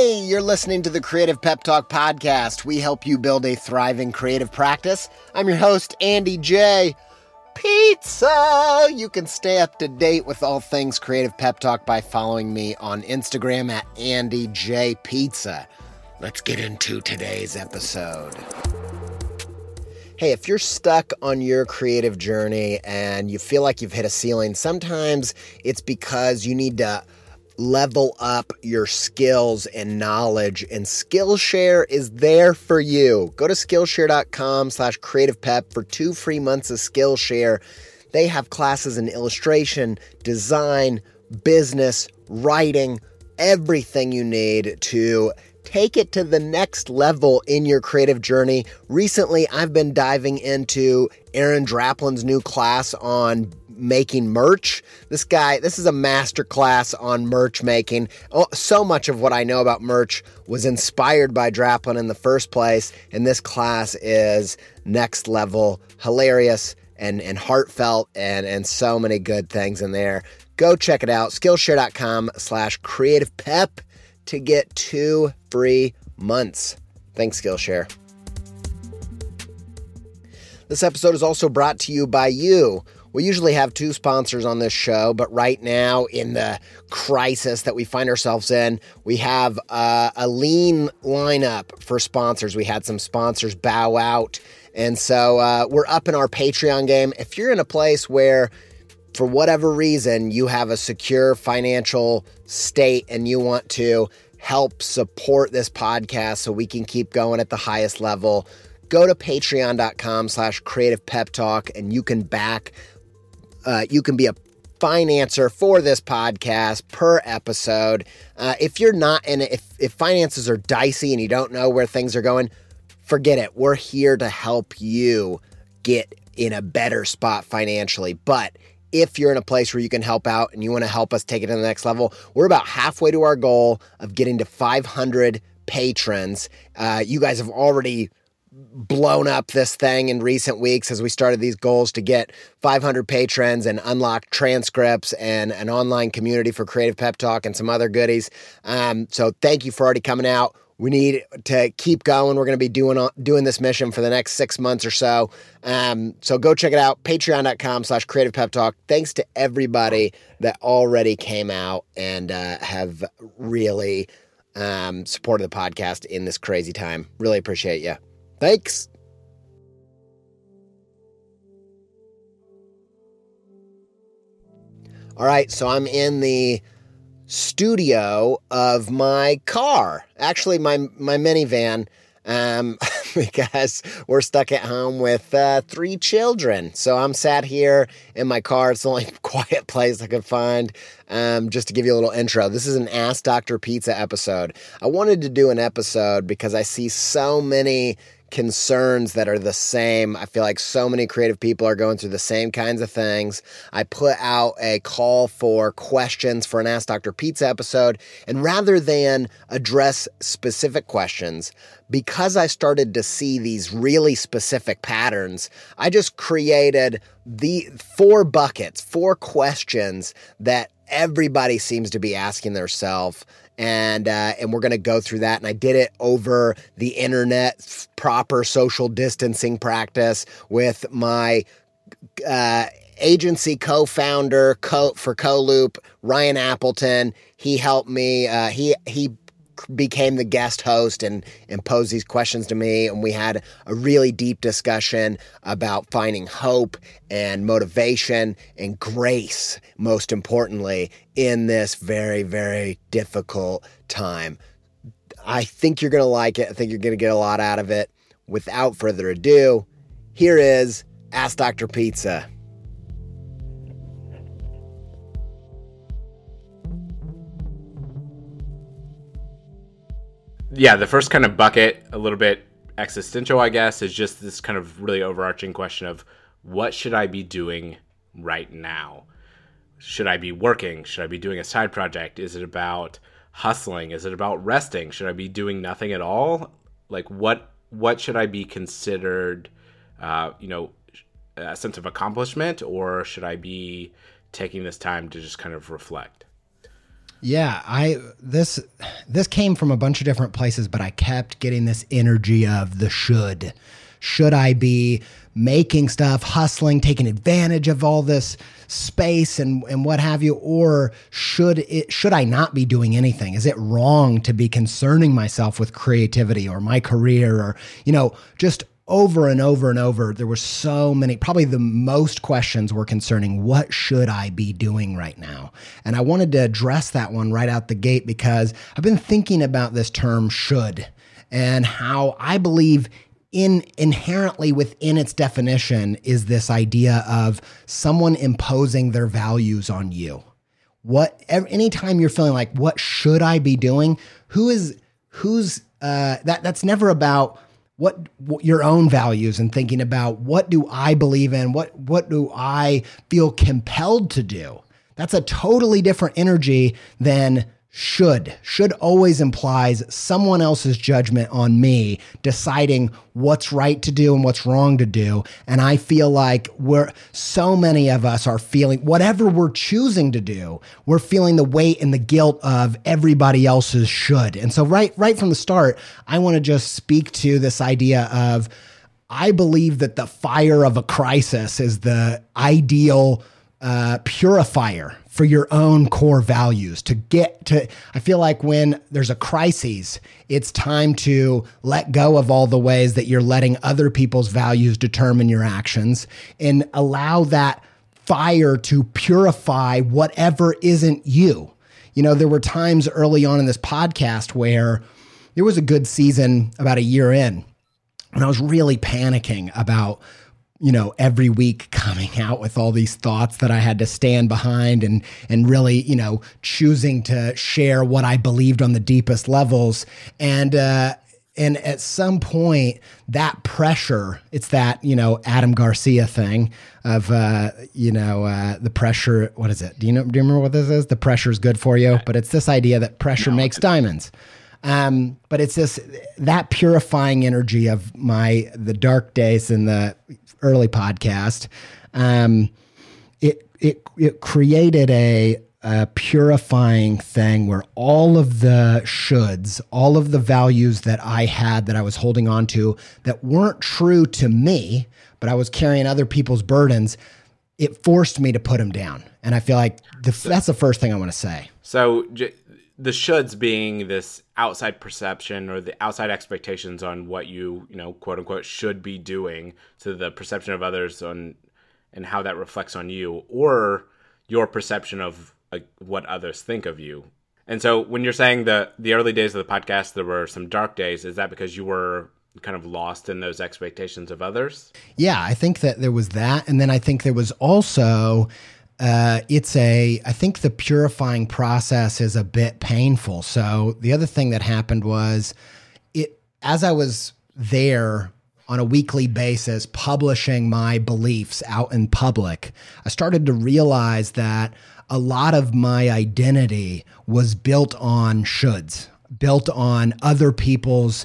Hey, you're listening to the Creative Pep Talk Podcast. We help you build a thriving creative practice. I'm your host, Andy J. Pizza. You can stay up to date with all things Creative Pep Talk by following me on Instagram at Andy J. Pizza. Let's get into today's episode. Hey, if you're stuck on your creative journey and you feel like you've hit a ceiling, sometimes it's because you need to level up your skills and knowledge, and Skillshare is there for you. Go to Skillshare.com/creativepep for 2 free months of Skillshare. They have classes in illustration, design, business, writing, everything you need to take it to the next level in your creative journey. Recently, I've been diving into Aaron Draplin's new class on making merch. This is a masterclass on merch making. Oh, so much of what I know about merch was inspired by Draplin in the first place, and this class is next level, hilarious, and heartfelt, and so many good things in there. Go check it out, Skillshare.com/creativepep to get 2 free months. Thanks, Skillshare. This episode is also brought to you by you. We usually have 2 sponsors on this show, but right now in the crisis that we find ourselves in, we have a lean lineup for sponsors. We had some sponsors bow out, and so we're up in our Patreon game. If you're in a place where, for whatever reason, you have a secure financial state and you want to help support this podcast so we can keep going at the highest level, go to patreon.com/creativepeptalk and you can back. You can be a financer for this podcast per episode. If you're not, and if finances are dicey and you don't know where things are going, forget it. We're here to help you get in a better spot financially. But if you're in a place where you can help out and you want to help us take it to the next level, we're about halfway to our goal of getting to 500 patrons. You guys have already blown up this thing in recent weeks as we started these goals to get 500 patrons and unlock transcripts and an online community for Creative Pep Talk and some other goodies. So thank you for already coming out. We need to keep going. We're going to be doing this mission for the next 6 months or so. So go check it out, patreon.com/creativepeptalk. Thanks to everybody that already came out and have really supported the podcast in this crazy time. Really appreciate you. Thanks. All right, so I'm in the studio of my car, actually my minivan, because we're stuck at home with 3 children. So I'm sat here in my car. It's the only quiet place I could find. Just to give you a little intro, this is an Ask Dr. Pizza episode. I wanted to do an episode because I see so many concerns that are the same. I feel like so many creative people are going through the same kinds of things. I put out a call for questions for an Ask Dr. Pizza episode, and rather than address specific questions, because I started to see these really specific patterns, I just created the 4 buckets, 4 questions that everybody seems to be asking themselves. And we're going to go through that. And I did it over the internet, proper social distancing practice with my agency co-founder for CoLoop, Ryan Appleton. He helped me. He became the guest host and posed these questions to me. And we had a really deep discussion about finding hope and motivation and grace, most importantly, in this very, very difficult time. I think you're going to like it. I think you're going to get a lot out of it. Without further ado, here is Ask Dr. Pizza. Yeah, the first kind of bucket, a little bit existential, I guess, is just this kind of really overarching question of what should I be doing right now? Should I be working? Should I be doing a side project? Is it about hustling? Is it about resting? Should I be doing nothing at all? Like what should I be considered, a sense of accomplishment, or should I be taking this time to just kind of reflect? Yeah, this came from a bunch of different places, but I kept getting this energy of the should. Should I be making stuff, hustling, taking advantage of all this space and what have you, or should I not be doing anything? Is it wrong to be concerning myself with creativity or my career or, you know, just over and over and over? There were so many, probably the most questions were concerning what should I be doing right now? And I wanted to address that one right out the gate because I've been thinking about this term should and how I believe inherently within its definition is this idea of someone imposing their values on you. Anytime you're feeling like, what should I be doing? That's never about what your own values and thinking about what do I believe in? What do I feel compelled to do? That's a totally different energy than should. Should always implies someone else's judgment on me deciding what's right to do and what's wrong to do. And I feel like so many of us are feeling whatever we're choosing to do, we're feeling the weight and the guilt of everybody else's should. And so right from the start, I want to just speak to this idea of, I believe that the fire of a crisis is the ideal purifier for your own core values I feel like when there's a crisis, it's time to let go of all the ways that you're letting other people's values determine your actions and allow that fire to purify whatever isn't you. You know, there were times early on in this podcast where there was a good season about a year in when I was really panicking about, you know, every week coming out with all these thoughts that I had to stand behind and really, you know, choosing to share what I believed on the deepest levels. And at some point that pressure, it's that, you know, Adam Garcia thing of, the pressure, what is it? Do you remember what this is? The pressure is good for you, but it's this idea that pressure makes diamonds. But it's that purifying energy of the dark days in the early podcast. It created a purifying thing where all of the shoulds, all of the values that I had that I was holding on to that weren't true to me, but I was carrying other people's burdens. It forced me to put them down. And I feel like that's the first thing I want to say. So the shoulds being this outside perception or the outside expectations on what you know, quote unquote, should be doing to the perception of others on and how that reflects on you or your perception of what others think of you. And so when you're saying the early days of the podcast, there were some dark days, is that because you were kind of lost in those expectations of others? Yeah, I think that there was that. And then I think there was also I think the purifying process is a bit painful. So the other thing that happened was as I was there on a weekly basis, publishing my beliefs out in public, I started to realize that a lot of my identity was built on shoulds, built on other people's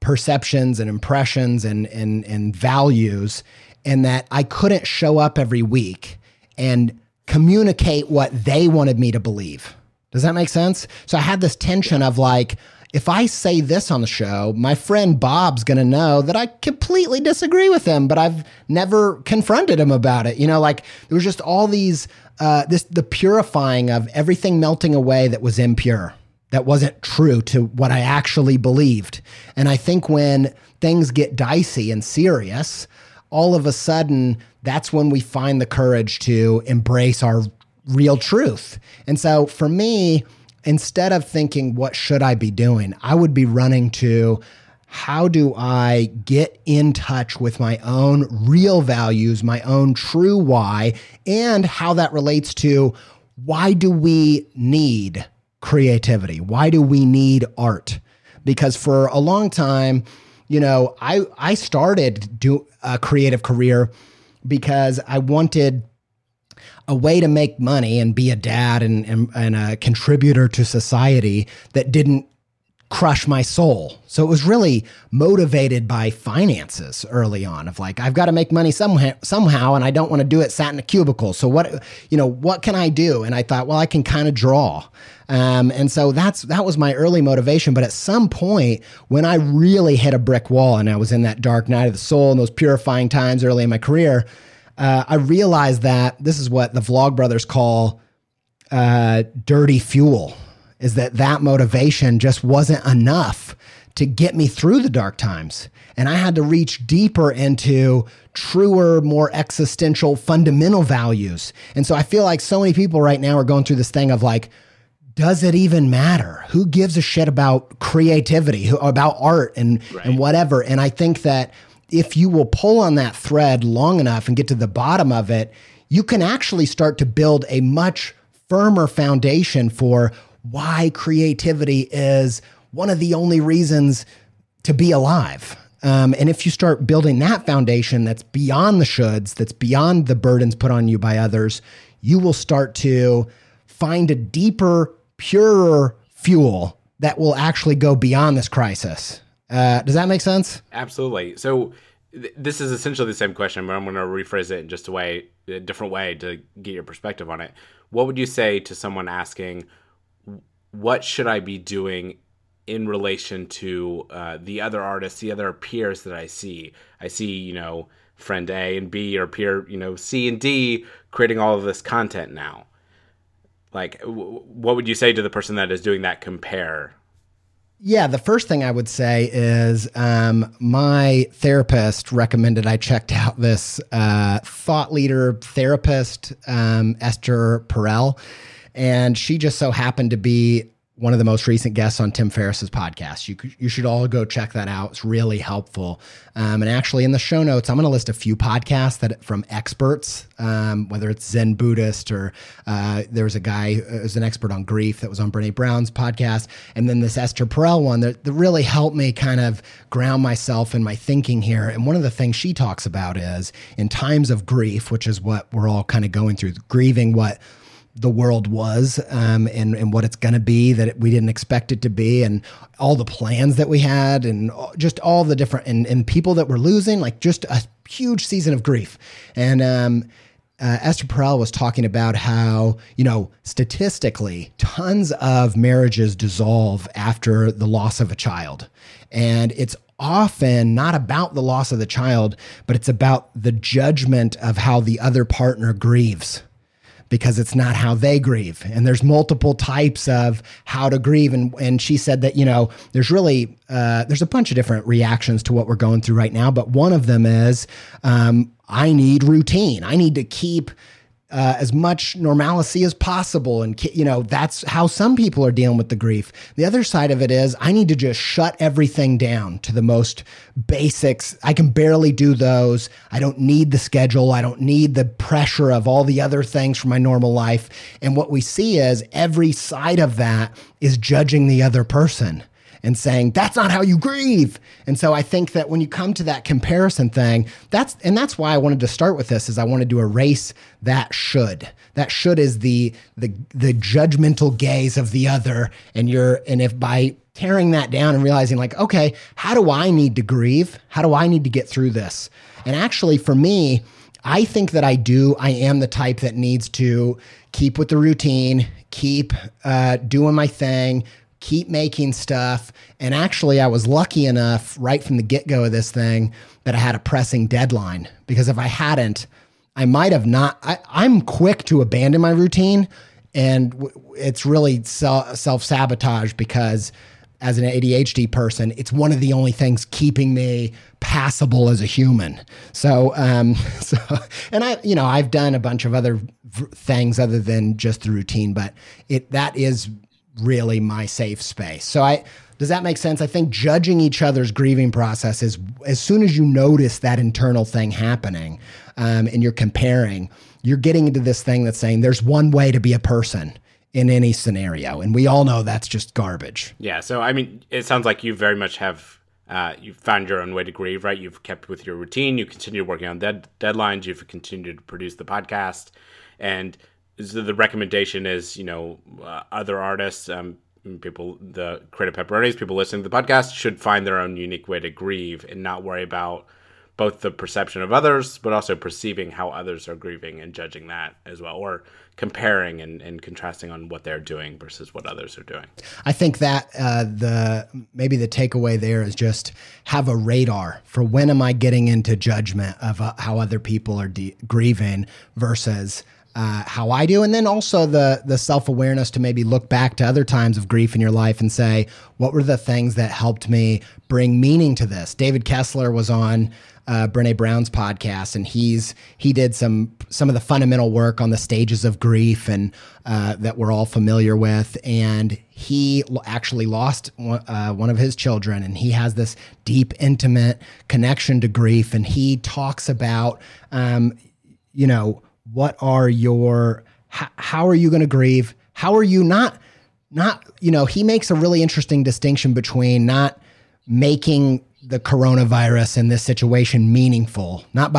perceptions and impressions and values, and that I couldn't show up every week and communicate what they wanted me to believe. Does that make sense? So I had this tension of like, if I say this on the show, my friend Bob's going to know that I completely disagree with him, but I've never confronted him about it. You know, like there was just all these, the purifying of everything melting away that was impure, that wasn't true to what I actually believed. And I think when things get dicey and serious, all of a sudden, that's when we find the courage to embrace our real truth. And so for me, instead of thinking, what should I be doing? I would be running to, how do I get in touch with my own real values, my own true why, and how that relates to why do we need creativity? Why do we need art? Because for a long time, you know, I started a creative career because I wanted a way to make money and be a dad and a contributor to society that didn't crush my soul. So it was really motivated by finances early on of like, I've got to make money somehow, and I don't want to do it sat in a cubicle. So what can I do? And I thought, well, I can kind of draw. And so that was my early motivation. But at some point when I really hit a brick wall and I was in that dark night of the soul and those purifying times early in my career, I realized that this is what the Vlogbrothers call dirty fuel. Is that motivation just wasn't enough to get me through the dark times. And I had to reach deeper into truer, more existential, fundamental values. And so I feel like so many people right now are going through this thing of like, does it even matter? Who gives a shit about creativity, about art and whatever? And I think that if you will pull on that thread long enough and get to the bottom of it, you can actually start to build a much firmer foundation for why creativity is one of the only reasons to be alive. And if you start building that foundation that's beyond the shoulds, that's beyond the burdens put on you by others, you will start to find a deeper, purer fuel that will actually go beyond this crisis. Does that make sense? Absolutely. So this is essentially the same question, but I'm going to rephrase it in just a different way to get your perspective on it. What would you say to someone asking, what should I be doing in relation to the other artists, the other peers that I see? I see, friend A and B or peer, C and D creating all of this content now. Like, what would you say to the person that is doing that compare? Yeah, the first thing I would say is my therapist recommended I checked out this thought leader therapist, Esther Perel. And she just so happened to be one of the most recent guests on Tim Ferriss's podcast. You should all go check that out. It's really helpful. And actually in the show notes, I'm going to list a few podcasts that from experts, whether it's Zen Buddhist or there was a guy who was an expert on grief that was on Brene Brown's podcast. And then this Esther Perel one that really helped me kind of ground myself in my thinking here. And one of the things she talks about is in times of grief, which is what we're all kind of going through, grieving what the world was and what it's going to be that we didn't expect it to be, and all the plans that we had, and just all the different and people that we're losing, like just a huge season of grief. And Esther Perel was talking about how, statistically, tons of marriages dissolve after the loss of a child. And it's often not about the loss of the child, but it's about the judgment of how the other partner grieves, because it's not how they grieve. And there's multiple types of how to grieve. And she said that, there's really, there's a bunch of different reactions to what we're going through right now. But one of them is, I need routine. I need to keep as much normalcy as possible. And, that's how some people are dealing with the grief. The other side of it is I need to just shut everything down to the most basics. I can barely do those. I don't need the schedule. I don't need the pressure of all the other things from my normal life. And what we see is every side of that is judging the other person and saying, that's not how you grieve. And so I think that when you come to that comparison thing, that's why I wanted to start with this, is I wanted to erase that should. That should is the judgmental gaze of the other. And if by tearing that down and realizing like, okay, how do I need to grieve? How do I need to get through this? And actually for me, I think that I am the type that needs to keep with the routine, keep doing my thing, keep making stuff. And actually I was lucky enough right from the get-go of this thing that I had a pressing deadline, because if I hadn't, I might have not. I'm quick to abandon my routine, and it's really self-sabotage, because as an ADHD person, it's one of the only things keeping me passable as a human. So, and I've done a bunch of other things other than just the routine, but that is really my safe space. So does that make sense? I think judging each other's grieving process is, as soon as you notice that internal thing happening, and you're comparing, you're getting into this thing that's saying there's one way to be a person in any scenario. And we all know that's just garbage. Yeah. So, it sounds like you very much have, you've found your own way to grieve, right? You've kept with your routine. You continue working on deadlines. You've continued to produce the podcast, and so the recommendation is, other artists, people, the creative pepperonis, people listening to the podcast should find their own unique way to grieve and not worry about both the perception of others, but also perceiving how others are grieving and judging that as well, or comparing and contrasting on what they're doing versus what others are doing. I think that the takeaway there is just have a radar for when am I getting into judgment of how other people are grieving versus how I do. And then also the self-awareness to maybe look back to other times of grief in your life and say, what were the things that helped me bring meaning to this? David Kessler was on Brene Brown's podcast, and he did some of the fundamental work on the stages of grief and that we're all familiar with. And he actually lost one of his children, and he has this deep, intimate connection to grief. And he talks about, what are your, how are you going to grieve? How are you not, he makes a really interesting distinction between not making the coronavirus in this situation meaningful, not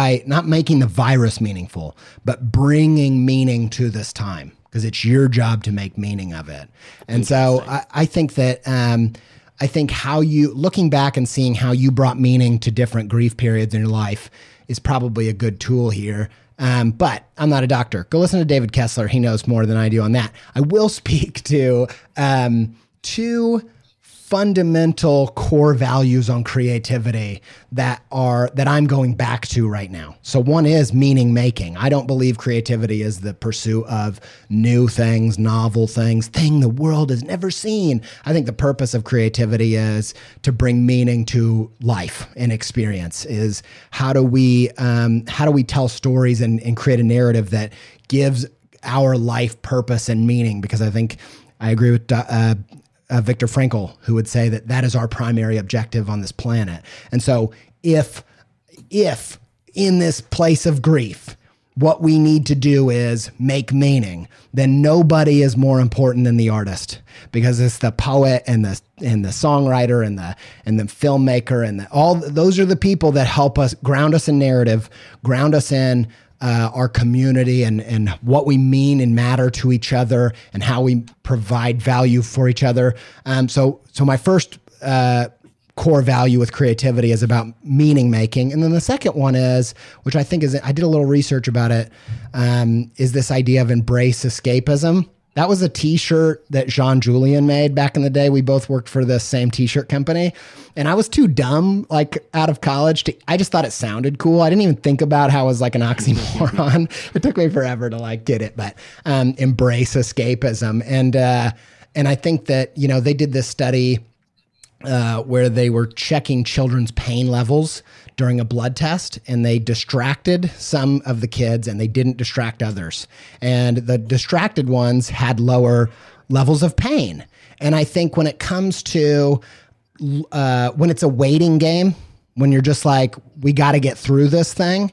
making the virus meaningful, but bringing meaning to this time, because it's your job to make meaning of it. And so I think that, I think how you, looking back and seeing how you brought meaning to different grief periods in your life is probably a good tool here. But I'm not a doctor. Go listen to David Kessler. He knows more than I do on that. I will speak to two fundamental core values on creativity that I'm going back to right now. So one is meaning making. I don't believe creativity is the pursuit of new things, novel things, thing the world has never seen. I think the purpose of creativity is to bring meaning to life and experience. Is how do we tell stories and create a narrative that gives our life purpose and meaning? Because I think I agree with Viktor Frankl, who would say that is our primary objective on this planet. And so if in this place of grief, what we need to do is make meaning, then nobody is more important than the artist, because it's the poet and the songwriter and the filmmaker all those are the people that help us ground us in narrative, ground us in our community and what we mean and matter to each other and how we provide value for each other. So my first core value with creativity is about meaning making. And then the second one is, which I think is, I did a little research about it, is this idea of embrace escapism. That was a t-shirt that Jean Julian made back in the day. We both worked for the same t-shirt company, and I was too dumb, like out of college, I just thought it sounded cool. I didn't even think about how it was like an oxymoron. It took me forever to like get it, but embrace escapism. And I think that, they did this study where they were checking children's pain levels during a blood test, and they distracted some of the kids and they didn't distract others. And the distracted ones had lower levels of pain. And I think when it comes to, when it's a waiting game, when you're just like, we got to get through this thing,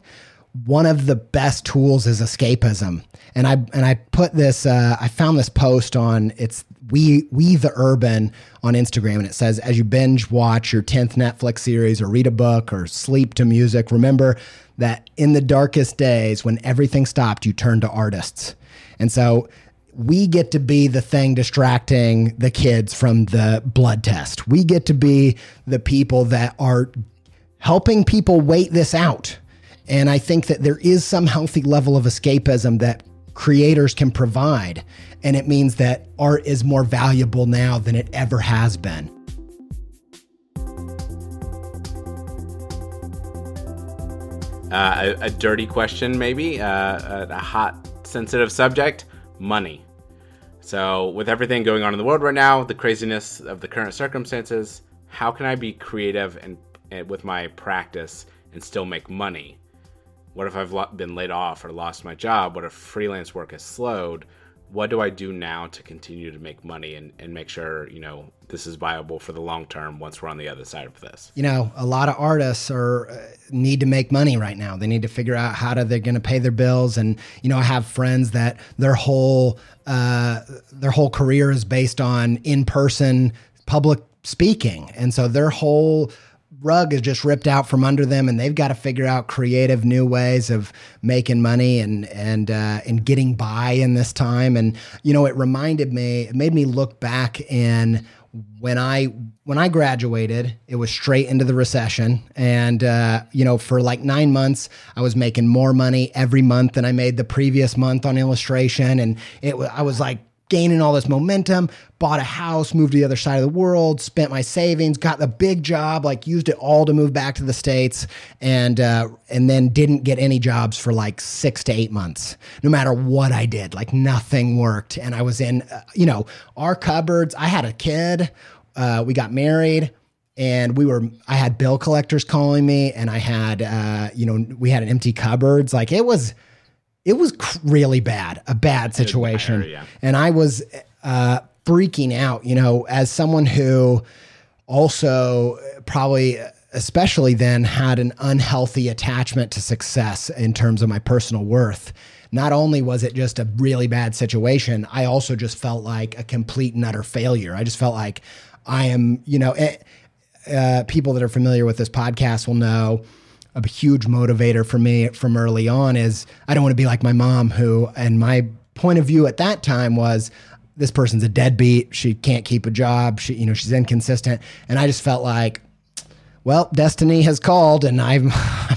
one of the best tools is escapism. And I put this, I found this post on, it's We the Urban on Instagram, and it says, as you binge watch your 10th Netflix series or read a book or sleep to music, remember that in the darkest days when everything stopped, you turned to artists. And so we get to be the thing distracting the kids from the blood test. We get to be the people that are helping people wait this out. And I think that there is some healthy level of escapism that creators can provide. And it means that art is more valuable now than it ever has been. A dirty question, maybe, a hot, sensitive subject, money. So with everything going on in the world right now, the craziness of the current circumstances, how can I be creative and with my practice and still make money? What if I've been laid off or lost my job? What if freelance work has slowed? What do I do now to continue to make money and make sure, this is viable for the long term once we're on the other side of this? A lot of artists need to make money right now. They need to figure out how they're going to pay their bills. And, I have friends that their whole career is based on in-person public speaking. And so their whole rug is just ripped out from under them, and they've got to figure out creative new ways of making money and getting by in this time. And, you know, it made me look back, and when I graduated, it was straight into the recession. And, you know, for like 9 months, I was making more money every month than I made the previous month on illustration. And I was like gaining all this momentum, bought a house, moved to the other side of the world, spent my savings, got the big job, like used it all to move back to the States, and then didn't get any jobs for like 6 to 8 months, no matter what I did, like nothing worked. And I was in, you know, our cupboards. I had a kid, we got married, and I had bill collectors calling me, and I had, you know, we had an empty cupboards. Like it was really bad, a bad situation. And I was freaking out, you know, as someone who also probably, especially then, had an unhealthy attachment to success in terms of my personal worth. Not only was it just a really bad situation, I also just felt like a complete and utter failure. I just felt like I am, you know, people that are familiar with this podcast will know, a huge motivator for me from early on is I don't want to be like my mom, who, and my point of view at that time was, this person's a deadbeat. She can't keep a job. She, you know, she's inconsistent. And I just felt like, well, destiny has called, and I'm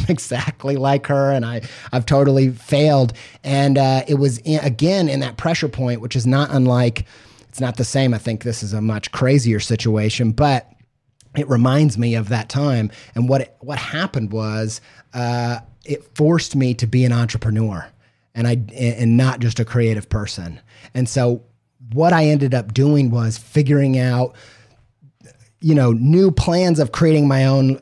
exactly like her, and I've totally failed. And it was in that pressure point, which is not unlike, it's not the same. I think this is a much crazier situation, but it reminds me of that time. And what happened was it forced me to be an entrepreneur and not just a creative person. And so what I ended up doing was figuring out, you know, new plans of creating my own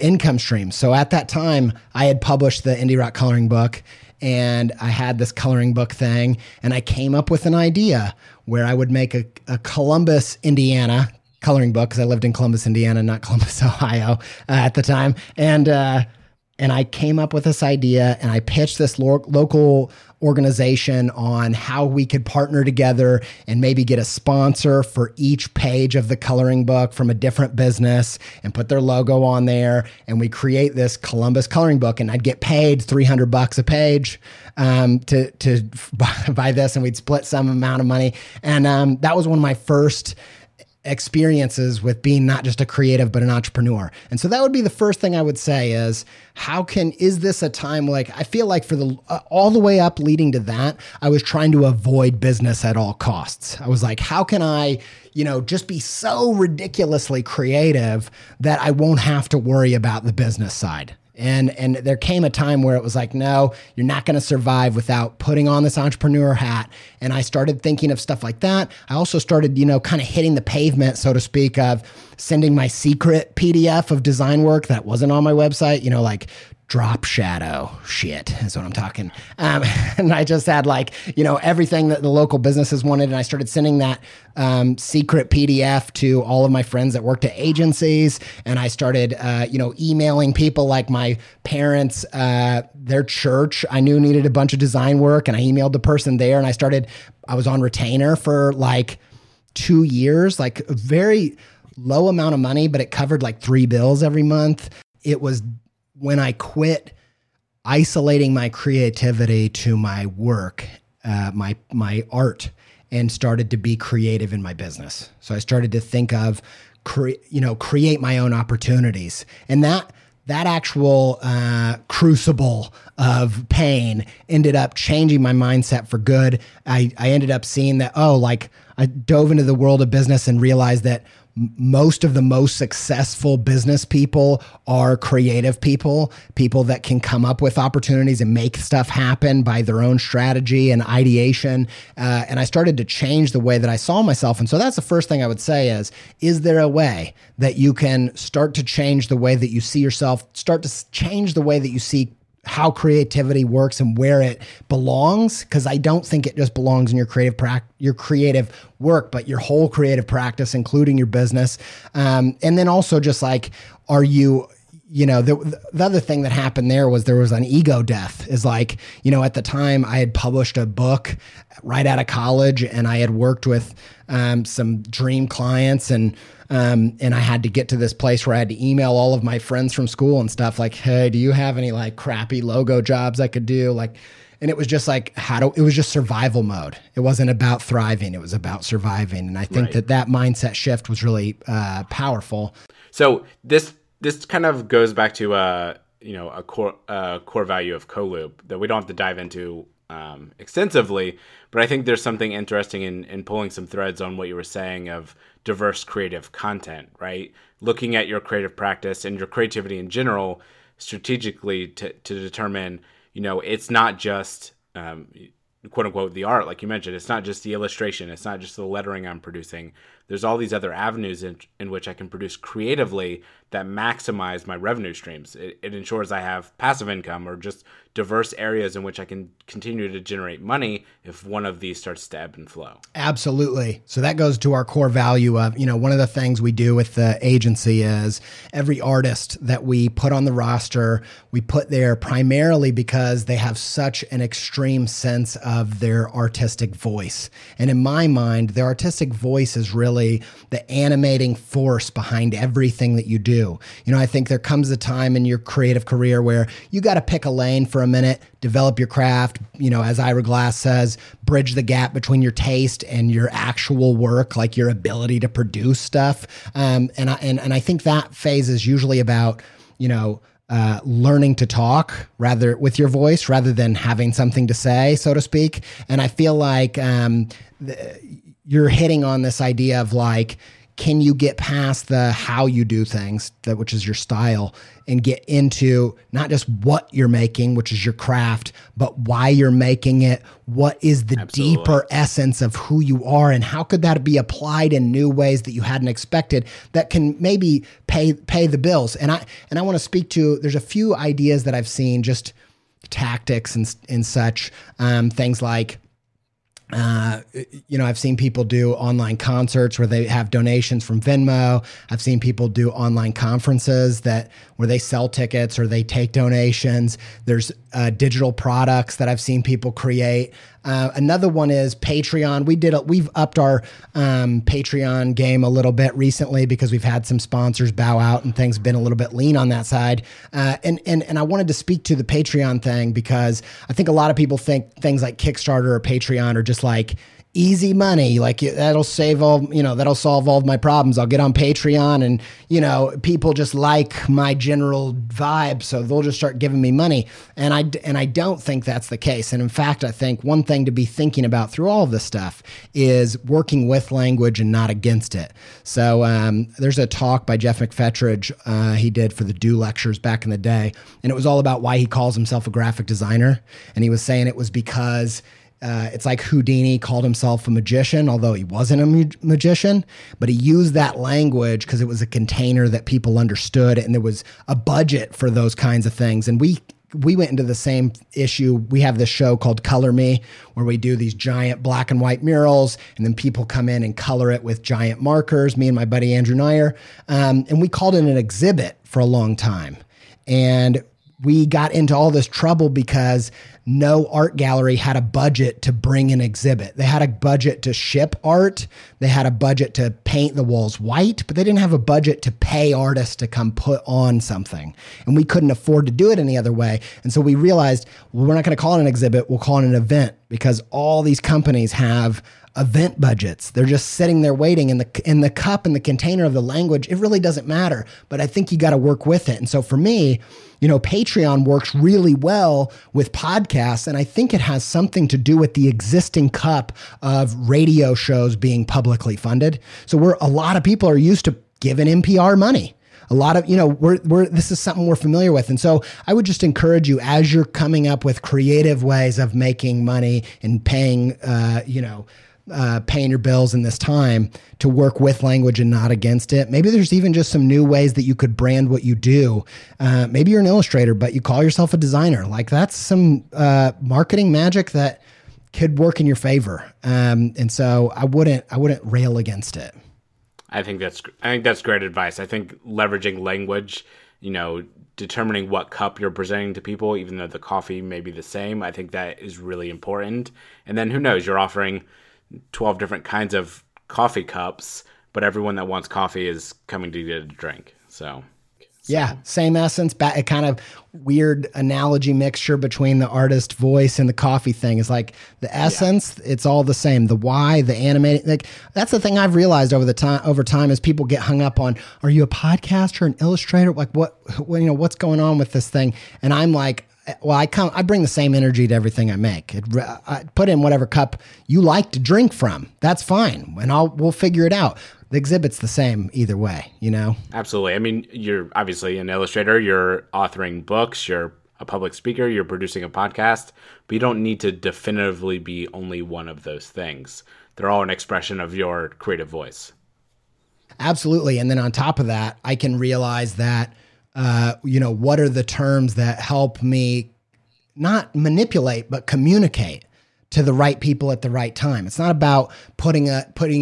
income streams. So at that time, I had published the Indie Rock coloring book, and I had this coloring book thing, and I came up with an idea where I would make a Columbus, Indiana coloring book, because I lived in Columbus, Indiana, not Columbus, Ohio at the time. And I came up with this idea, and I pitched this local organization on how we could partner together and maybe get a sponsor for each page of the coloring book from a different business and put their logo on there. And we create this Columbus coloring book, and I'd get paid $300 a page to buy this, and we'd split some amount of money. And that was one of my first experiences with being not just a creative, but an entrepreneur. And so that would be the first thing I would say is, is this a time, like, I feel like for the, all the way up leading to that, I was trying to avoid business at all costs. I was like, how can I, you know, just be so ridiculously creative that I won't have to worry about the business side? And there came a time where it was like, no, you're not going to survive without putting on this entrepreneur hat. And I started thinking of stuff like that. I also started, you know, kind of hitting the pavement, so to speak, of sending my secret PDF of design work that wasn't on my website, you know, like drop shadow shit is what I'm talking. And I just had, like, you know, everything that the local businesses wanted. And I started sending that secret PDF to all of my friends that worked at agencies. And I started, you know, emailing people, like my parents, their church I knew needed a bunch of design work. And I emailed the person there, and I was on retainer for like 2 years, like a very low amount of money, but it covered like 3 bills every month. It was when I quit isolating my creativity to my work, my art, and started to be creative in my business. So I started to think of, create my own opportunities. And that actual crucible of pain ended up changing my mindset for good. I ended up seeing that, I dove into the world of business and realized that most of the most successful business people are creative people, people that can come up with opportunities and make stuff happen by their own strategy and ideation. And I started to change the way that I saw myself. And so that's the first thing I would say is there a way that you can start to change the way that you see yourself, start to change the way that you see how creativity works and where it belongs? Because I don't think it just belongs in your creative work, but your whole creative practice, including your business. And then also just like, you know, the other thing that happened there was an ego death. Is like, you know, at the time I had published a book right out of college, and I had worked with some dream clients, and I had to get to this place where I had to email all of my friends from school and stuff like, hey, do you have any like crappy logo jobs I could do? Like, and it was just like, it was just survival mode. It wasn't about thriving. It was about surviving. And I think that mindset shift was really powerful. So this kind of goes back to a core value of CoLoop that we don't have to dive into extensively, but I think there's something interesting in pulling some threads on what you were saying of diverse creative content, right? Looking at your creative practice and your creativity in general strategically to determine, you know, it's not just quote unquote the art, like you mentioned. It's not just the illustration. It's not just the lettering I'm producing. There's all these other avenues in which I can produce creatively that maximize my revenue streams. It ensures I have passive income or just diverse areas in which I can continue to generate money if one of these starts to ebb and flow. Absolutely. So that goes to our core value of, you know, one of the things we do with the agency is every artist that we put on the roster, we put there primarily because they have such an extreme sense of their artistic voice. And in my mind, their artistic voice is really the animating force behind everything that you do. You know, I think there comes a time in your creative career where you got to pick a lane for a minute, develop your craft, you know, as Ira Glass says, bridge the gap between your taste and your actual work, like your ability to produce stuff. And I think that phase is usually about, you know, learning to talk rather with your voice rather than having something to say, so to speak. And I feel like you're hitting on this idea of like, can you get past the how you do things, which is your style, and get into not just what you're making, which is your craft, but why you're making it, what is the deeper essence of who you are, and how could that be applied in new ways that you hadn't expected that can maybe pay the bills. And I want to speak to, there's a few ideas that I've seen, just tactics and such, things like, you know, I've seen people do online concerts where they have donations from Venmo. I've seen people do online conferences where they sell tickets or they take donations. There's digital products that I've seen people create. Another one is Patreon. We've upped our Patreon game a little bit recently because we've had some sponsors bow out and things been a little bit lean on that side. And I wanted to speak to the Patreon thing because I think a lot of people think things like Kickstarter or Patreon are just like easy money, like that'll solve all of my problems. I'll get on Patreon and, you know, people just like my general vibe, so they'll just start giving me money. And I don't think that's the case. And in fact, I think one thing to be thinking about through all of this stuff is working with language and not against it. So there's a talk by Jeff McFetridge he did for the Do Lectures back in the day, and it was all about why he calls himself a graphic designer. And he was saying it was because it's like Houdini called himself a magician, although he wasn't a magician, but he used that language because it was a container that people understood, and there was a budget for those kinds of things. And we went into the same issue. We have this show called Color Me, where we do these giant black and white murals, and then people come in and color it with giant markers, me and my buddy Andrew Nyer. And we called it an exhibit for a long time. And we got into all this trouble because no art gallery had a budget to bring an exhibit. They had a budget to ship art. They had a budget to paint the walls white, but they didn't have a budget to pay artists to come put on something. And we couldn't afford to do it any other way. And so we realized, well, we're not going to call it an exhibit. We'll call it an event, because all these companies have event budgets. They're just sitting there waiting in the cup and the container of the language. It really doesn't matter, but I think you got to work with it. And so for me, you know, Patreon works really well with podcasts, and I think it has something to do with the existing cup of radio shows being publicly funded. So a lot of people are used to giving NPR money. A lot of, you know, this is something we're familiar with. And so I would just encourage you, as you're coming up with creative ways of making money and paying your bills in this time, to work with language and not against it. Maybe there's even just some new ways that you could brand what you do. Maybe you're an illustrator, but you call yourself a designer. Like, that's some marketing magic that could work in your favor. And so I wouldn't rail against it. I think that's great advice. I think leveraging language you know, determining what cup you're presenting to people, even though the coffee may be the same. I think that is really important. And then who knows, you're offering 12 different kinds of coffee cups, but everyone that wants coffee is coming to get a drink. So yeah, same essence, a kind of weird analogy mixture between the artist voice and the coffee thing. It's like the essence, it's all the same. The why, the animating, like that's the thing I've realized over time is people get hung up on, are you a podcaster, an illustrator? Like what, you know, what's going on with this thing? And I'm like, well, I bring the same energy to everything I make. I put in whatever cup you like to drink from. That's fine. And we'll figure it out. The exhibit's the same either way, you know? Absolutely. I mean, you're obviously an illustrator. You're authoring books. You're a public speaker. You're producing a podcast. But you don't need to definitively be only one of those things. They're all an expression of your creative voice. Absolutely. And then on top of that, I can realize that, you know, what are the terms that help me not manipulate, but communicate to the right people at the right time. It's not about putting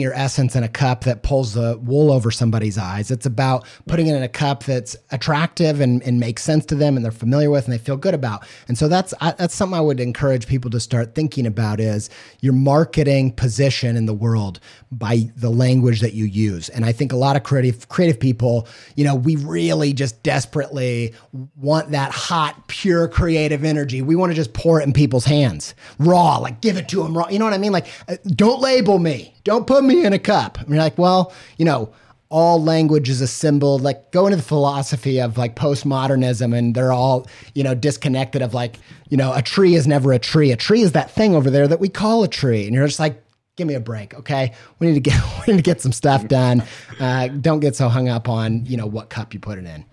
your essence in a cup that pulls the wool over somebody's eyes. It's about putting it in a cup that's attractive and makes sense to them and they're familiar with and they feel good about. And so that's something I would encourage people to start thinking about is your marketing position in the world by the language that you use. And I think a lot of creative people, you know, we really just desperately want that hot, pure creative energy. We want to just pour it in people's hands, raw, like give it to them raw. You know what I mean? Like, don't label me. Don't put me in a cup. And you're like, well, you know, all language is a symbol. Like, go into the philosophy of like postmodernism, and they're all, you know, disconnected of like, you know, a tree is never a tree. A tree is that thing over there that we call a tree. And you're just like, give me a break, okay? We need to get some stuff done. Don't get so hung up on, you know, what cup you put it in.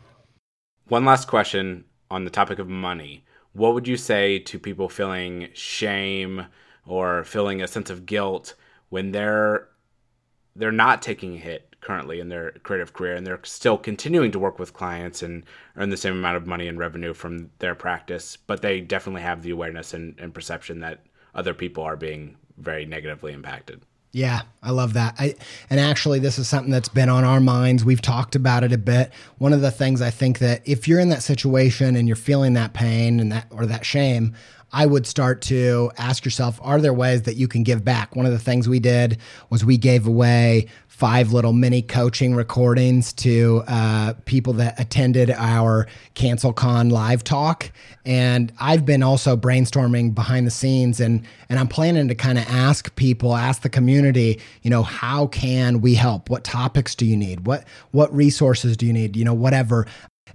One last question on the topic of money. What would you say to people feeling shame or feeling a sense of guilt when they're not taking a hit currently in their creative career and they're still continuing to work with clients and earn the same amount of money and revenue from their practice, but they definitely have the awareness and perception that other people are being very negatively impacted? Yeah, I love that. And actually, this is something that's been on our minds. We've talked about it a bit. One of the things I think that if you're in that situation and you're feeling that pain and that or that shame, I would start to ask yourself, are there ways that you can give back? One of the things we did was we gave away 5 little mini coaching recordings to people that attended our CancelCon live talk. And I've been also brainstorming behind the scenes and I'm planning to kind of ask the community, you know, how can we help? What topics do you need? What resources do you need? You know, whatever.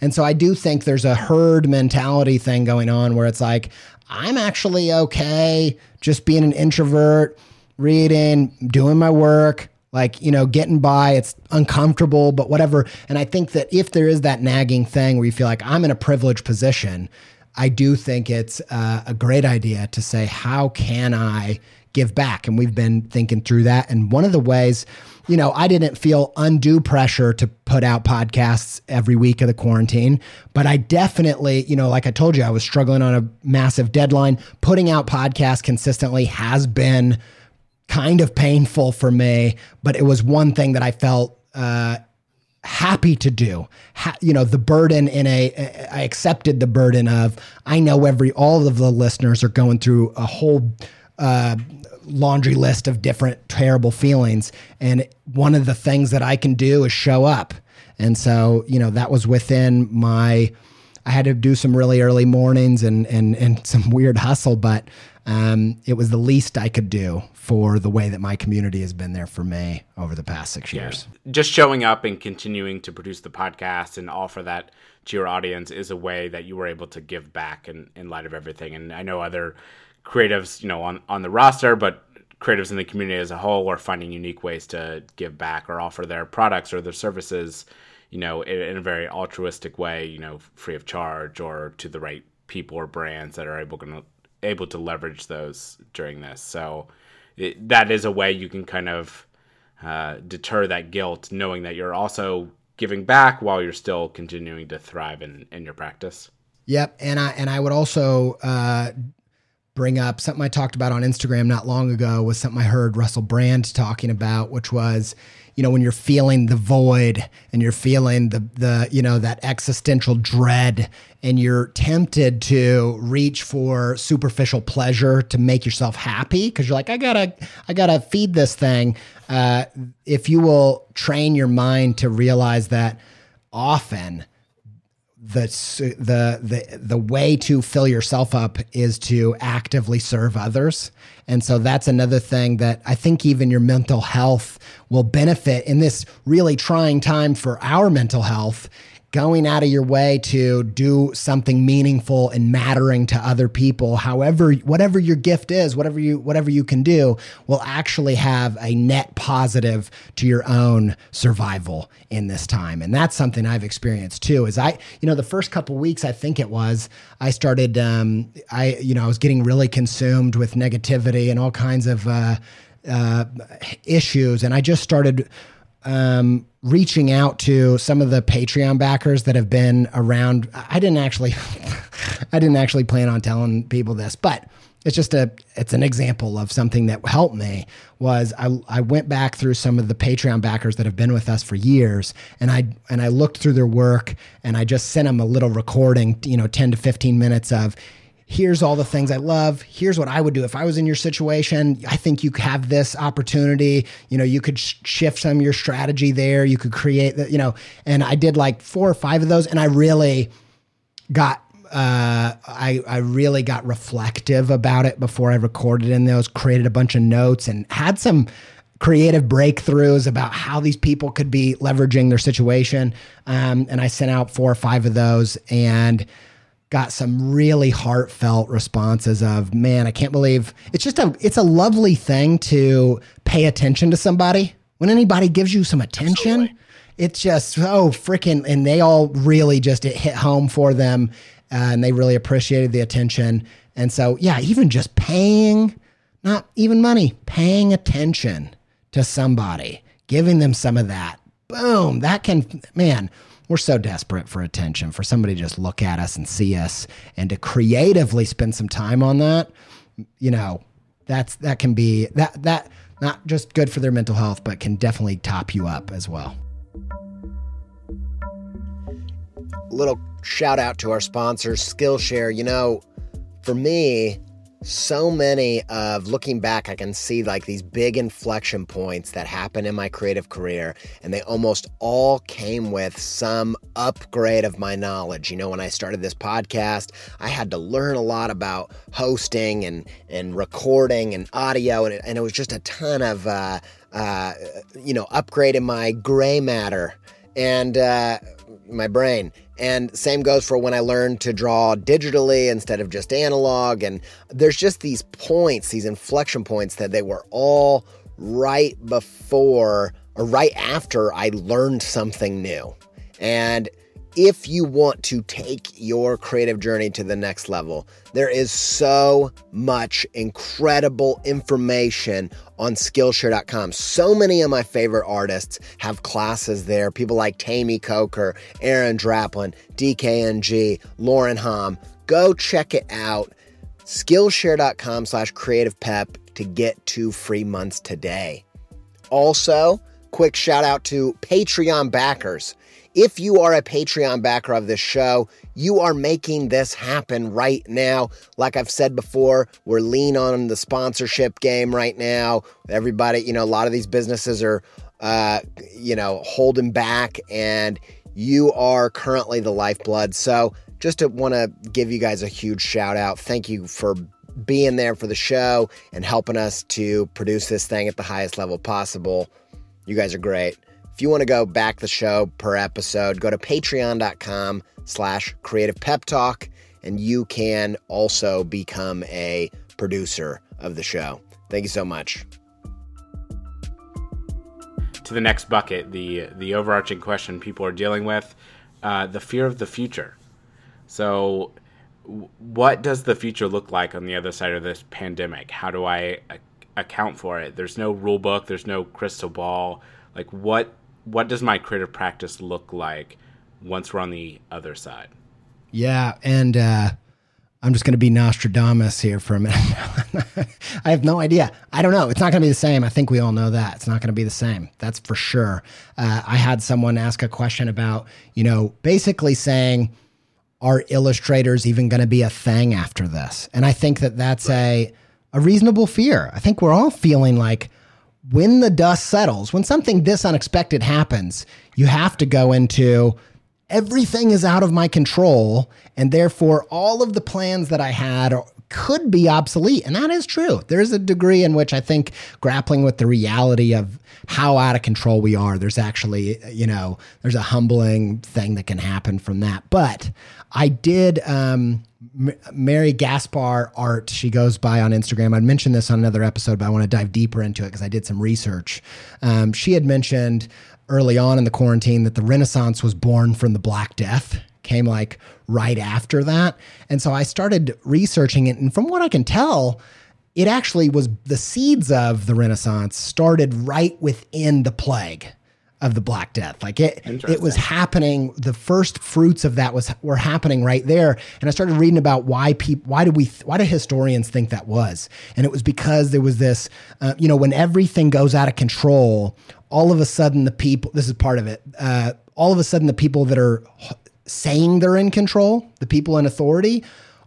And so I do think there's a herd mentality thing going on where it's like, I'm actually okay just being an introvert, reading, doing my work, like, you know, getting by, it's uncomfortable, but whatever. And I think that if there is that nagging thing where you feel like I'm in a privileged position, I do think it's a great idea to say, how can I give back? And we've been thinking through that. And one of the ways, you know, I didn't feel undue pressure to put out podcasts every week of the quarantine, but I definitely, you know, like I told you, I was struggling on a massive deadline. Putting out podcasts consistently has been kind of painful for me, but it was one thing that I felt happy to do. You know, the burden I accepted the burden of, I know all of the listeners are going through a whole laundry list of different terrible feelings. And one of the things that I can do is show up. And so, you know, that was within I had to do some really early mornings and some weird hustle, but it was the least I could do for the way that my community has been there for me over the past 6 years. Just showing up and continuing to produce the podcast and offer that to your audience is a way that you were able to give back in light of everything. And I know other creatives, you know, on the roster, but creatives in the community as a whole are finding unique ways to give back or offer their products or their services, you know, in a very altruistic way, you know, free of charge or to the right people or brands that are able to leverage those during this. So that is a way you can kind of deter that guilt, knowing that you're also giving back while you're still continuing to thrive in your practice. Yep. And I would also bring up. Something I talked about on Instagram not long ago was something I heard Russell Brand talking about, which was, you know, when you're feeling the void and you're feeling the you know, that existential dread and you're tempted to reach for superficial pleasure to make yourself happy because you're like, I gotta feed this thing. If you will train your mind to realize that often the way to fill yourself up is to actively serve others. And so that's another thing that I think even your mental health will benefit in this really trying time for our mental health, going out of your way to do something meaningful and mattering to other people. However, whatever your gift is, whatever you can do will actually have a net positive to your own survival in this time. And that's something I've experienced too, is the first couple of weeks, I think it was, I started, I was getting really consumed with negativity and all kinds of issues. And I just started reaching out to some of the Patreon backers that have been around. I didn't actually plan on telling people this, but it's just an example of something that helped me. Was I went back through some of the Patreon backers that have been with us for years, and I looked through their work, and I just sent them a little recording, 10 to 15 minutes of, here's all the things I love. Here's what I would do if I was in your situation. I think you have this opportunity. You could shift some of your strategy there. You could create that, and I did like 4 or 5 of those. And I really got, I really got reflective about it before I recorded in those, created a bunch of notes and had some creative breakthroughs about how these people could be leveraging their situation. And I sent out 4 or 5 of those and got some really heartfelt responses of, man, I can't believe it's a lovely thing to pay attention to somebody. When anybody gives you some attention, absolutely. It's just so freaking, and they all really just, it hit home for them and they really appreciated the attention. And so, yeah, even just paying, not even money, paying attention to somebody, giving them some of that, boom, that can, man, we're so desperate for attention, for somebody to just look at us and see us, and to creatively spend some time on that. That can be that not just good for their mental health, but can definitely top you up as well. Little shout out to our sponsors, Skillshare. For me, so many of looking back, I can see like these big inflection points that happened in my creative career, and they almost all came with some upgrade of my knowledge. When I started this podcast, I had to learn a lot about hosting and recording and audio, and it was just a ton of, upgrade in my gray matter and my brain. And same goes for when I learned to draw digitally instead of just analog. And there's just these points, these inflection points, that they were all right before or right after I learned something new. And if you want to take your creative journey to the next level, there is so much incredible information on Skillshare.com. So many of my favorite artists have classes there. People like Tamy Coker, Aaron Draplin, DKNG, Lauren Hom. Go check it out. Skillshare.com/creativepep to get 2 free months today. Also, quick shout out to Patreon backers. If you are a Patreon backer of this show, you are making this happen right now. Like I've said before, we're lean on the sponsorship game right now. Everybody, a lot of these businesses are, holding back, and you are currently the lifeblood. So just to want to give you guys a huge shout out. Thank you for being there for the show and helping us to produce this thing at the highest level possible. You guys are great. If you want to go back the show per episode, go to patreon.com/creativepeptalk, and you can also become a producer of the show. Thank you so much. To the next bucket, the overarching question people are dealing with, the fear of the future. So what does the future look like on the other side of this pandemic? How do I account for it? There's no rule book. There's no crystal ball. Like what does my creative practice look like once we're on the other side? Yeah. And I'm just going to be Nostradamus here for a minute. I have no idea. I don't know. It's not going to be the same. I think we all know that. It's not going to be the same. That's for sure. I had someone ask a question about, you know, basically saying, are illustrators even going to be a thing after this? And I think that that's a reasonable fear. I think we're all feeling like when the dust settles, when something this unexpected happens, you have to go into... everything is out of my control, and therefore all of the plans that I had could be obsolete. And that is true. There is a degree in which I think grappling with the reality of how out of control we are, there's actually, you know, there's a humbling thing that can happen from that. But I did Mary Gaspar art, she goes by on Instagram. I'd mentioned this on another episode, but I want to dive deeper into it because I did some research. She had mentioned early on in the quarantine that the Renaissance was born from the Black Death, came like right after that. And so I started researching it. And from what I can tell, it actually was the seeds of the Renaissance started right within the plague of the Black Death. Like it was happening. The first fruits of that were happening right there. And I started reading about why do historians think that was? And it was because there was this, you know, when everything goes out of control, all of a sudden the people, this is part of it. All of a sudden the people that are saying they're in control, the people in authority,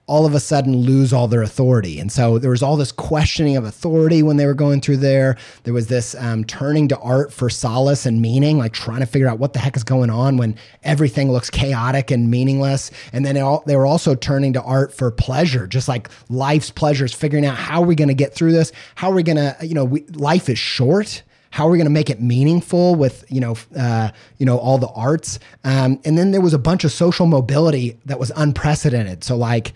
all of a sudden lose all their authority. And so there was all this questioning of authority when they were going through there. There was this turning to art for solace and meaning, like trying to figure out what the heck is going on when everything looks chaotic and meaningless. And then they were also turning to art for pleasure, just like life's pleasures, figuring out how are we going to get through this? How are we going to, you know, life is short. How are we going to make it meaningful with, you know, all the arts? And then there was a bunch of social mobility that was unprecedented. So like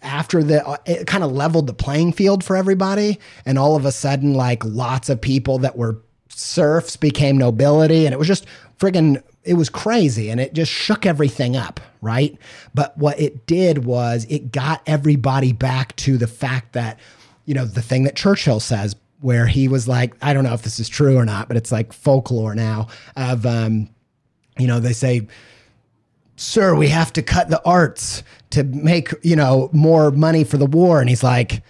after it kind of leveled the playing field for everybody. And all of a sudden, like lots of people that were serfs became nobility. And it was just friggin', it was crazy. And it just shook everything up. Right. But what it did was it got everybody back to the fact that, you know, the thing that Churchill says, where he was like, I don't know if this is true or not, but it's like folklore now of, you know, they say, sir, we have to cut the arts to make, you know, more money for the war. And he's like,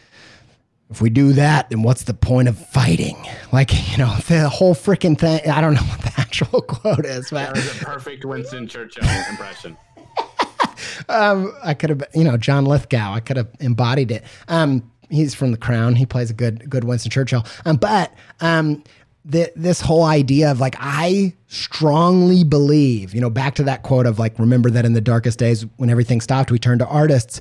if we do that, then what's the point of fighting? Like, you know, the whole freaking thing. I don't know what the actual quote is, but that was a perfect Winston Churchill impression. I could have, you know, John Lithgow, I could have embodied it. He's from The Crown. He plays a good Winston Churchill. This whole idea of like, I strongly believe, you know, back to that quote of like, remember that in the darkest days when everything stopped, we turned to artists.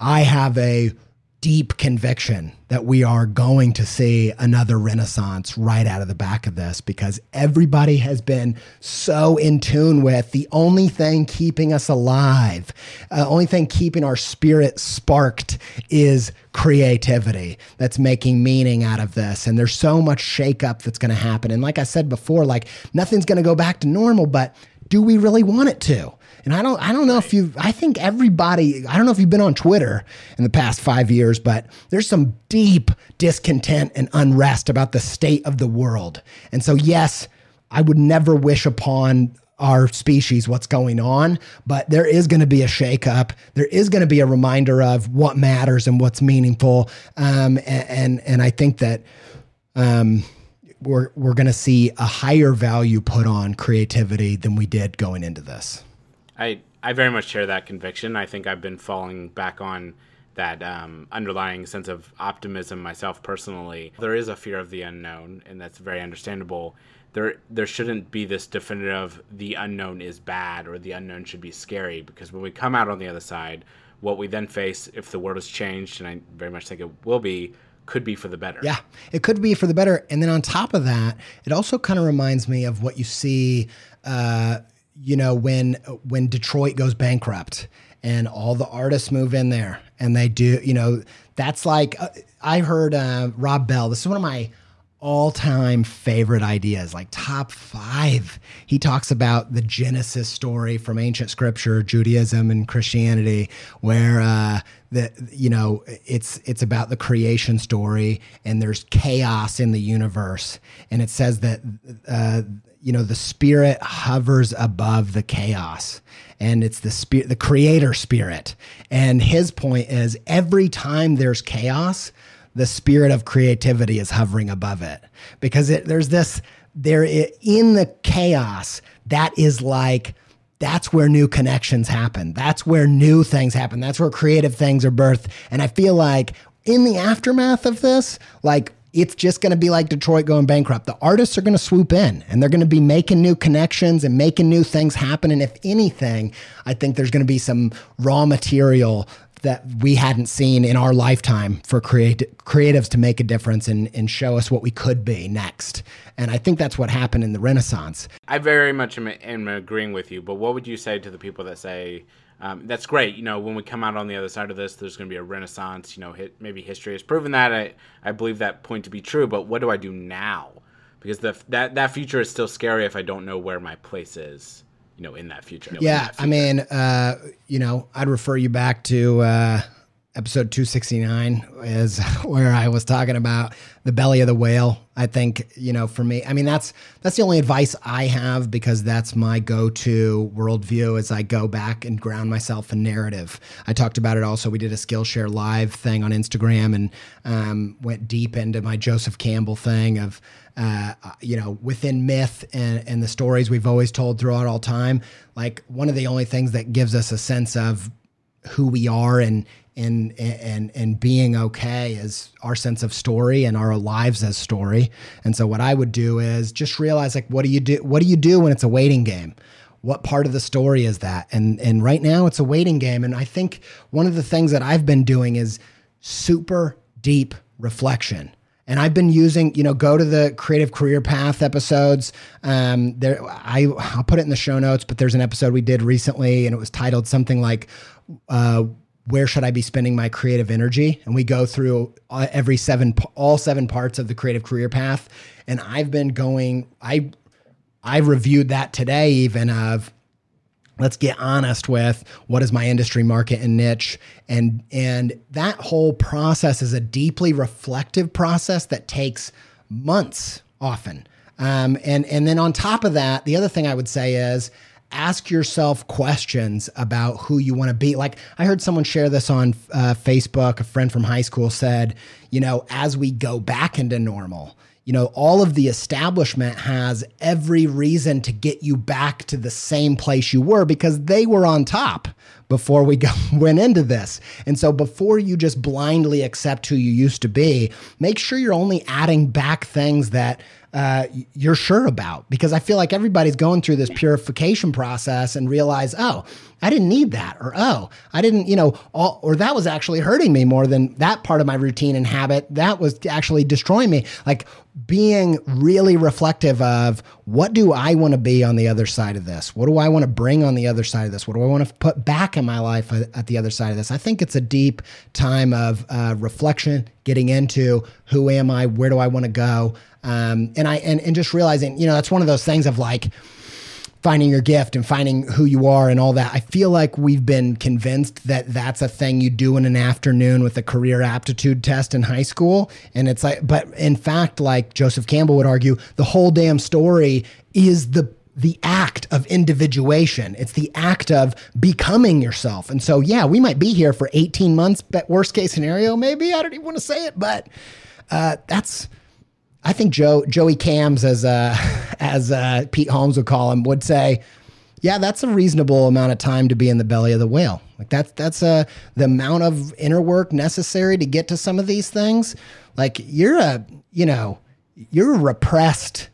I have a deep conviction that we are going to see another Renaissance right out of the back of this because everybody has been so in tune with the only thing keeping us alive, only thing keeping our spirit sparked is creativity that's making meaning out of this. And there's so much shakeup that's going to happen. And like I said before, like nothing's going to go back to normal, but do we really want it to? And I don't know if you've, I think everybody, I don't know if you've been on Twitter in the past 5 years, but there's some deep discontent and unrest about the state of the world. And so, yes, I would never wish upon our species what's going on, but there is going to be a shakeup. There is going to be a reminder of what matters and what's meaningful. And I think that, we're going to see a higher value put on creativity than we did going into this. I very much share that conviction. I think I've been falling back on that underlying sense of optimism myself personally. There is a fear of the unknown, and that's very understandable. There shouldn't be this definitive, the unknown is bad or the unknown should be scary, because when we come out on the other side, what we then face, if the world has changed, and I very much think it will be, could be for the better. Yeah, it could be for the better. And then on top of that, it also kind of reminds me of what you see you know, when Detroit goes bankrupt and all the artists move in there and they do, you know, that's like, I heard Rob Bell, this is one of my all-time favorite ideas, like top five. He talks about the Genesis story from ancient scripture, Judaism and Christianity, where it's about the creation story, and there's chaos in the universe, and it says that the spirit hovers above the chaos, and it's the spirit, the creator spirit. And his point is, every time there's chaos, the spirit of creativity is hovering above it, because in the chaos, that's where new connections happen. That's where new things happen. That's where creative things are birthed. And I feel like in the aftermath of this, like, it's just going to be like Detroit going bankrupt. The artists are going to swoop in, and they're going to be making new connections and making new things happen. And if anything, I think there's going to be some raw material that we hadn't seen in our lifetime for creatives to make a difference and show us what we could be next. And I think that's what happened in the Renaissance. I very much am agreeing with you, but what would you say to the people that say, that's great, you know, when we come out on the other side of this, there's going to be a Renaissance, you know, maybe history has proven that. I believe that point to be true, but what do I do now? Because that future is still scary if I don't know where my place is, you know, in that future. Yeah. I mean, I'd refer you back to episode 269 is where I was talking about the belly of the whale. I think, you know, for me, I mean, that's the only advice I have, because that's my go-to worldview as I go back and ground myself in narrative. I talked about it also. We did a Skillshare live thing on Instagram and went deep into my Joseph Campbell thing of, within myth and the stories we've always told throughout all time. Like, one of the only things that gives us a sense of who we are and being okay is our sense of story and our lives as story. And so what I would do is just realize, like, what do you do when it's a waiting game? What part of the story is that? And right now it's a waiting game. And I think one of the things that I've been doing is super deep reflection. And I've been using, go to the Creative Career Path episodes. I'll put it in the show notes, but there's an episode we did recently and it was titled something like, where should I be spending my creative energy? And we go through all seven parts of the Creative Career Path. And I've been going, I reviewed that today even of, let's get honest with what is my industry, market, and niche. And that whole process is a deeply reflective process that takes months often. And then on top of that, the other thing I would say is, ask yourself questions about who you want to be. Like, I heard someone share this on Facebook. A friend from high school said, as we go back into normal, all of the establishment has every reason to get you back to the same place you were, because they were on top before we went into this. And so before you just blindly accept who you used to be, make sure you're only adding back things that you're sure about, because I feel like everybody's going through this purification process and realize, oh, I didn't need that, or oh, I didn't, or that was actually hurting me more than that part of my routine and habit that was actually destroying me. Like, being really reflective of, what do I want to be on the other side of this? What do I want to bring on the other side of this? What do I want to put back in my life at the other side of this? I think it's a deep time of reflection, getting into who am I, where do I want to go? And just realizing, that's one of those things of, like, finding your gift and finding who you are and all that. I feel like we've been convinced that that's a thing you do in an afternoon with a career aptitude test in high school. And it's like, but in fact, like Joseph Campbell would argue, the whole damn story is the act of individuation. It's the act of becoming yourself. And so, yeah, we might be here for 18 months, but worst case scenario, maybe, I don't even want to say it, but that's, I think Joey Cams, as Pete Holmes would call him, would say, yeah, that's a reasonable amount of time to be in the belly of the whale. Like, that's the amount of inner work necessary to get to some of these things. Like, you're a repressed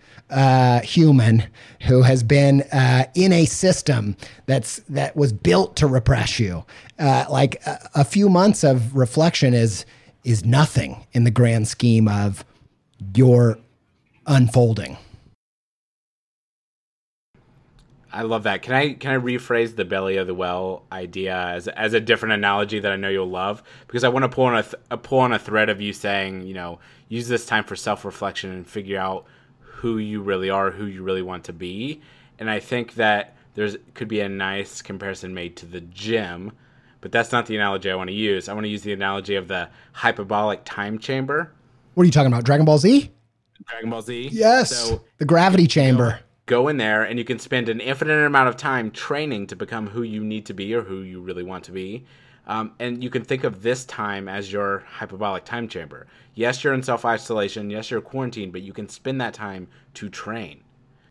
human who has been in a system that was built to repress you. Like, a few months of reflection is nothing in the grand scheme of your unfolding. I love that. Can I rephrase the belly of the well idea as a different analogy that I know you'll love? Because I want to pull on a thread of you saying, you know, use this time for self-reflection and figure out who you really are, who you really want to be. And I think that there could be a nice comparison made to the gym, but that's not the analogy I want to use. I want to use the analogy of the hyperbolic time chamber. What are you talking about? Dragon Ball Z? Dragon Ball Z. Yes. So, the gravity chamber. Go in there and you can spend an infinite amount of time training to become who you need to be or who you really want to be. And you can think of this time as your hyperbolic time chamber. Yes, you're in self-isolation. Yes, you're quarantined, but you can spend that time to train.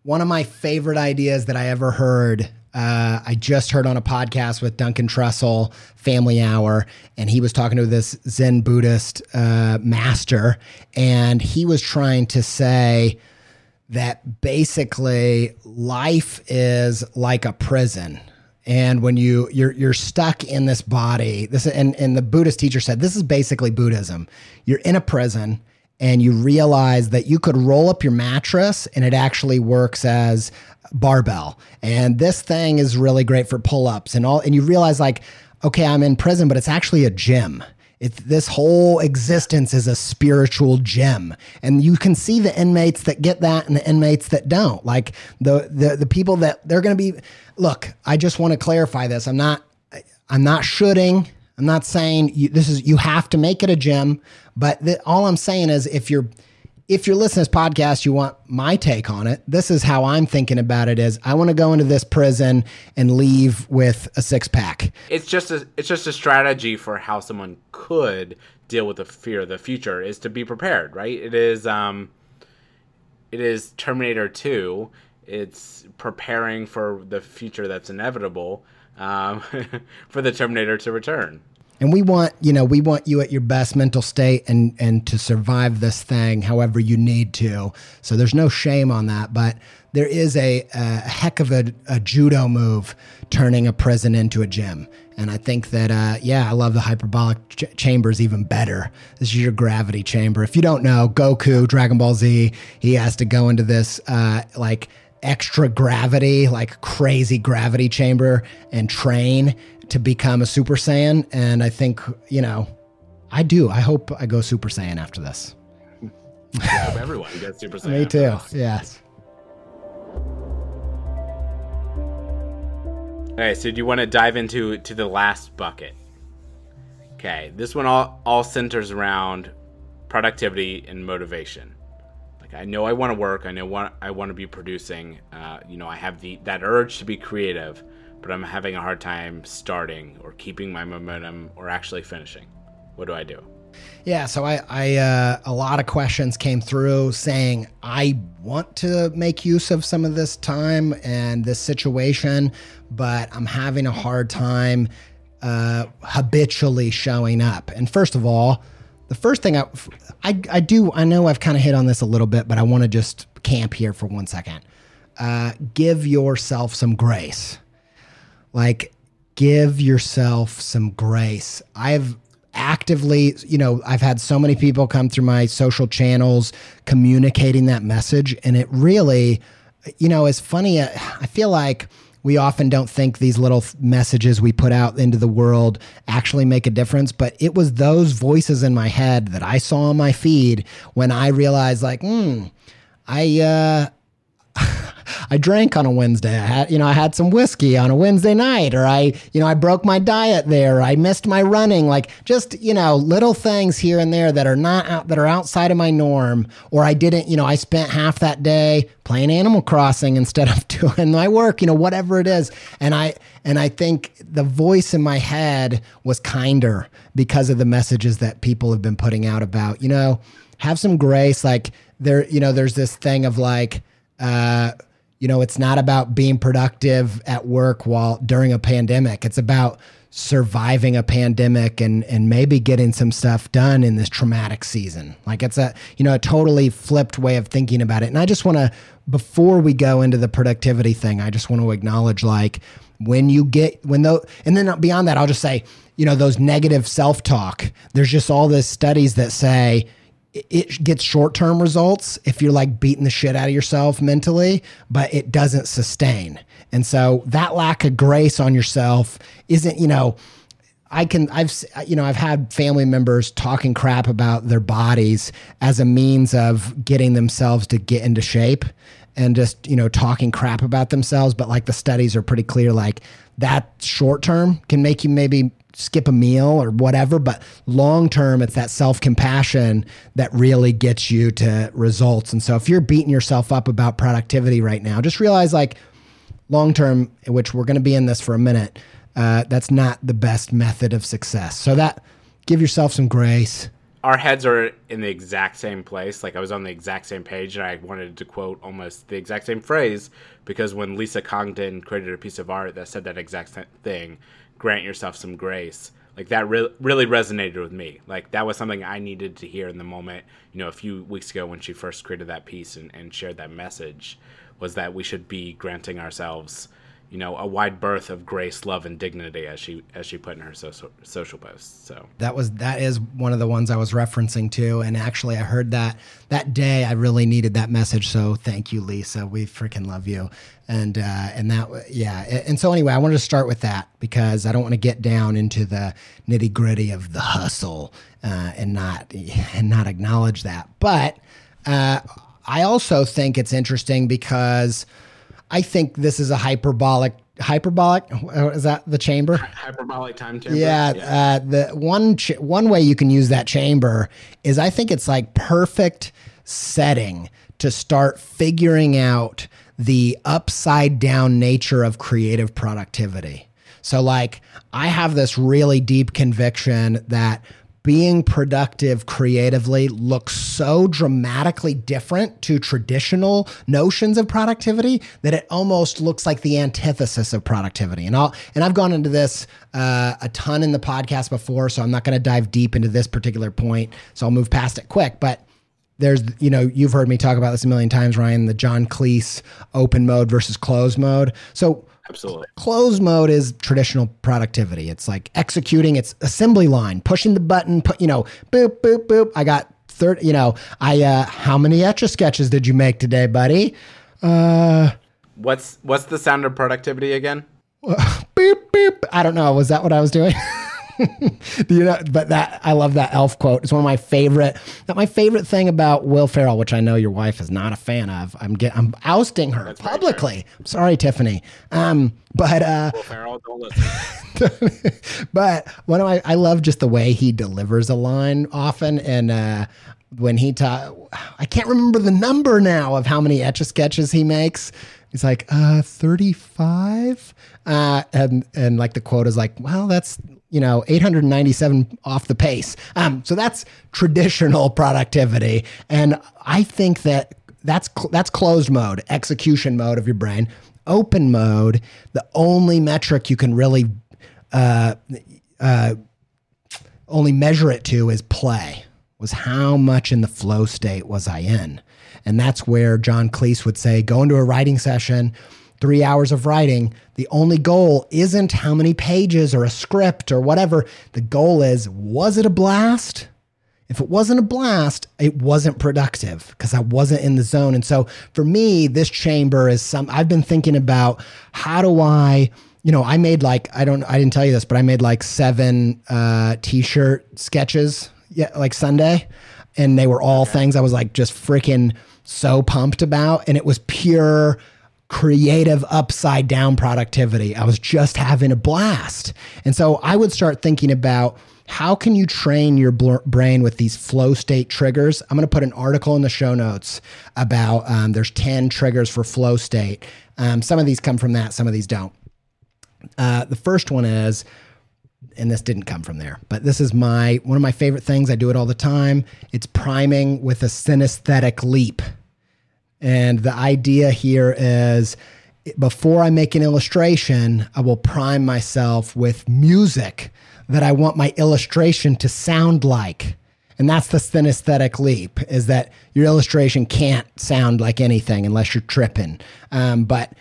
One of my favorite ideas that I ever heard, I just heard on a podcast with Duncan Trussell, Family Hour, and he was talking to this Zen Buddhist master, and he was trying to say that basically life is like a prison. And when you're stuck in this body, and the Buddhist teacher said, this is basically Buddhism. You're in a prison and you realize that you could roll up your mattress and it actually works as barbell. And this thing is really great for pull-ups and all. And you realize like, okay, I'm in prison, but it's actually a gym. This whole existence is a spiritual gem, and you can see the inmates that get that and the inmates that don't. Like the people that they're going to be. Look, I just want to clarify this. I'm not shoulding. I'm not saying you have to make it a gem. But all I'm saying is if you're listening to this podcast, you want my take on it. This is how I'm thinking about it: is I want to go into this prison and leave with a six-pack. It's just a strategy for how someone could deal with the fear of the future is to be prepared, right? It is Terminator 2. It's preparing for the future that's inevitable, for the Terminator to return. And we want you at your best mental state and to survive this thing however you need to. So there's no shame on that. But there is a heck of a judo move turning a prison into a gym. And I think that, I love the hyperbolic chambers even better. This is your gravity chamber. If you don't know, Goku, Dragon Ball Z, he has to go into this extra gravity, like crazy gravity chamber and train to become a Super Saiyan. And I think, you know, I hope I go Super Saiyan after this. I hope everyone gets Super Saiyan. Me too. Yes. All right. So do you want to dive into the last bucket? Okay. This one all centers around productivity and motivation. Like I know I want to work. I know I want to be producing. I have that urge to be creative, but I'm having a hard time starting or keeping my momentum or actually finishing. What do I do? Yeah, so I a lot of questions came through saying, I want to make use of some of this time and this situation, but I'm having a hard time habitually showing up. And first of all, the first thing I know I've kind of hit on this a little bit, but I want to just camp here for 1 second. Give yourself some grace. Like, give yourself some grace. I've actively, I've had so many people come through my social channels communicating that message. And it really, it's funny. I feel like we often don't think these little messages we put out into the world actually make a difference. But it was those voices in my head that I saw on my feed when I realized like, I drank on a Wednesday. I had some whiskey on a Wednesday night, or I broke my diet there. Or I missed my running, like just, little things here and there that are outside of my norm. Or I didn't, I spent half that day playing Animal Crossing instead of doing my work, whatever it is. And I think the voice in my head was kinder because of the messages that people have been putting out about, have some grace. Like there's this thing of like, it's not about being productive at work while during a pandemic. It's about surviving a pandemic and maybe getting some stuff done in this traumatic season. Like it's a totally flipped way of thinking about it. And I just want to, before we go into the productivity thing, I just want to acknowledge like and then beyond that, I'll just say, those negative self-talk, there's just all these studies that say, it gets short-term results if you're like beating the shit out of yourself mentally, but it doesn't sustain. And so that lack of grace on yourself isn't, you know, I've had family members talking crap about their bodies as a means of getting themselves to get into shape and just, you know, talking crap about themselves. But like the studies are pretty clear, like that short-term can make you maybe skip a meal or whatever, but long-term it's that self-compassion that really gets you to results. And so if you're beating yourself up about productivity right now, just realize like long-term, which we're going to be in this for a minute, that's not the best method of success. So that, give yourself some grace. Our heads are in the exact same place. Like I was on the exact same page and I wanted to quote almost the exact same phrase, because when Lisa Congdon created a piece of art that said that exact same thing, grant yourself some grace. Like that really resonated with me. Like that was something I needed to hear in the moment, you know, a few weeks ago when she first created that piece and shared that message, was that we should be granting ourselves, you know, a wide berth of grace, love, and dignity, as she put in her social posts. So that is one of the ones I was referencing too. And actually, I heard that day. I really needed that message. So thank you, Lisa. We freaking love you. And that, yeah. And so anyway, I wanted to start with that because I don't want to get down into the nitty gritty of the hustle and not acknowledge that. But I also think it's interesting because I think this is a hyperbolic, is that the chamber? Hyperbolic time chamber. Yeah. The one way you can use that chamber is, I think it's like perfect setting to start figuring out the upside down nature of creative productivity. So like I have this really deep conviction that being productive creatively looks so dramatically different to traditional notions of productivity that it almost looks like the antithesis of productivity. And I've gone into this a ton in the podcast before, so I'm not going to dive deep into this particular point. So I'll move past it quick. But there's, you know, you've heard me talk about this a million times, Ryan, the John Cleese open mode versus closed mode. So absolutely. Closed mode is traditional productivity. It's like executing, it's assembly line, pushing the button, you know, boop, boop, boop. I got 30, you know, how many Etch-a-Sketches did you make today, buddy? What's the sound of productivity again? Boop, boop. I don't know. Was that what I was doing? You know, but that, I love that Elf quote. It's one of my favorite. Not my favorite thing about Will Ferrell, which I know your wife is not a fan of. I'm ousting her publicly. Sorry, Tiffany. Will Ferrell, don't listen. But one of I love just the way he delivers a line often, and when he I can't remember the number now of how many Etch-a-Sketches he makes. He's like 35, and like the quote is like, well, that's, you know, 897 off the pace. So that's traditional productivity, and I think that's closed mode, execution mode of your brain. Open mode, the only metric you can really only measure it to is play. Was how much in the flow state was I in? And that's where John Cleese would say, go into a writing session, 3 hours of writing. The only goal isn't how many pages or a script or whatever. The goal is, was it a blast? If it wasn't a blast, it wasn't productive because I wasn't in the zone. And so for me, this chamber is I've been thinking about how do I, you know, I made like, I didn't tell you this, but I made like 7 t-shirt sketches like Sunday. And they were all things I was like just freaking so pumped about. And it was pure creative upside down productivity. I was just having a blast. And so I would start thinking about how can you train your brain with these flow state triggers? I'm going to put an article in the show notes about there's 10 triggers for flow state. Some of these come from that. Some of these don't. The first one is, and this didn't come from there, but this is one of my favorite things. I do it all the time. It's priming with a synesthetic leap. And the idea here is before I make an illustration, I will prime myself with music that I want my illustration to sound like. And that's the synesthetic leap, is that your illustration can't sound like anything unless you're tripping. But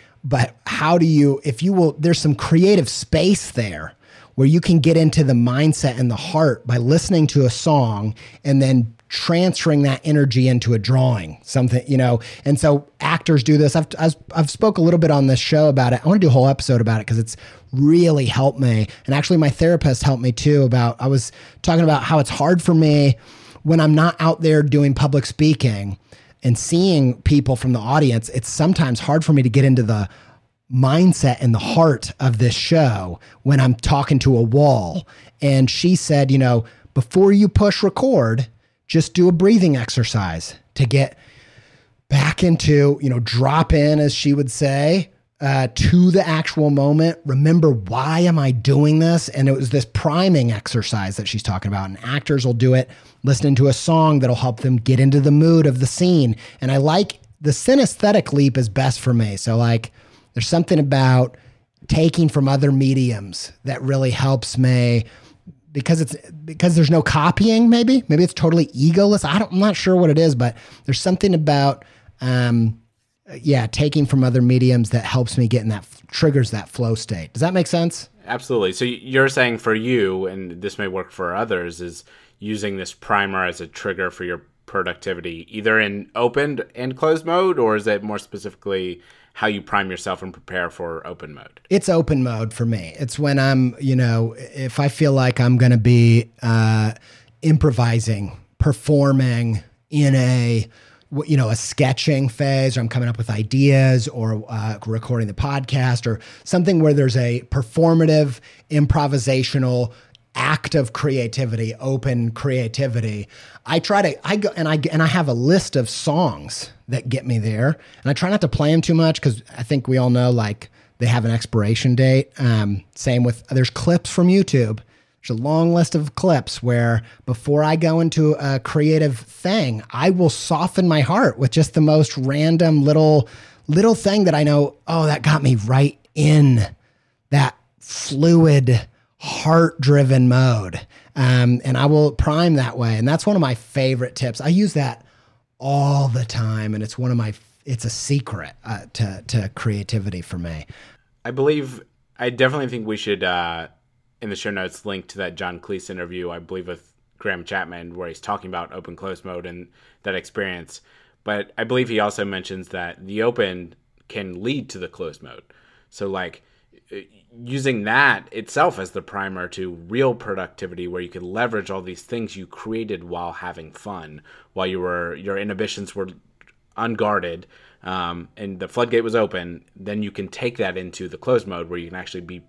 how do you, if you will, there's some creative space there where you can get into the mindset and the heart by listening to a song and then transferring that energy into a drawing, something, you know. And so actors do this. I've spoke a little bit on this show about it. I want to do a whole episode about it because it's really helped me. And actually my therapist helped me too about, I was talking about how it's hard for me when I'm not out there doing public speaking and seeing people from the audience. It's sometimes hard for me to get into the mindset and the heart of this show when I'm talking to a wall. And she said, you know, before you push record, just do a breathing exercise to get back into, you know, drop in, as she would say, to the actual moment. Remember, why am I doing this? And it was this priming exercise that she's talking about. And actors will do it listening to a song that'll help them get into the mood of the scene. And I like the synesthetic leap is best for me. So like, there's something about taking from other mediums that really helps me because there's no copying. Maybe it's totally egoless. I'm not sure what it is, but there's something about, taking from other mediums that helps me get in that, triggers that flow state. Does that make sense? Absolutely. So you're saying for you, and this may work for others, is using this primer as a trigger for your productivity, either in open and closed mode, or is it more specifically how you prime yourself and prepare for open mode? It's open mode for me. It's when I'm, you know, if I feel like I'm going to be improvising, performing in a, you know, a sketching phase, or I'm coming up with ideas, or recording the podcast, or something where there's a performative, improvisational act of creativity, open creativity. I have a list of songs that get me there, and I try not to play them too much because I think we all know like they have an expiration date. Same with, there's clips from YouTube. There's a long list of clips where before I go into a creative thing, I will soften my heart with just the most random little thing that I know, oh, that got me right in that fluid, heart-driven mode. And I will prime that way. And that's one of my favorite tips. I use that all the time. And it's it's a secret to creativity for me. I definitely think we should, in the show notes, link to that John Cleese interview, I believe with Graham Chapman, where he's talking about open-close mode and that experience. But I believe he also mentions that the open can lead to the closed mode. So like, using that itself as the primer to real productivity, where you could leverage all these things you created while having fun, while your inhibitions were unguarded, and the floodgate was open, then you can take that into the closed mode where you can actually be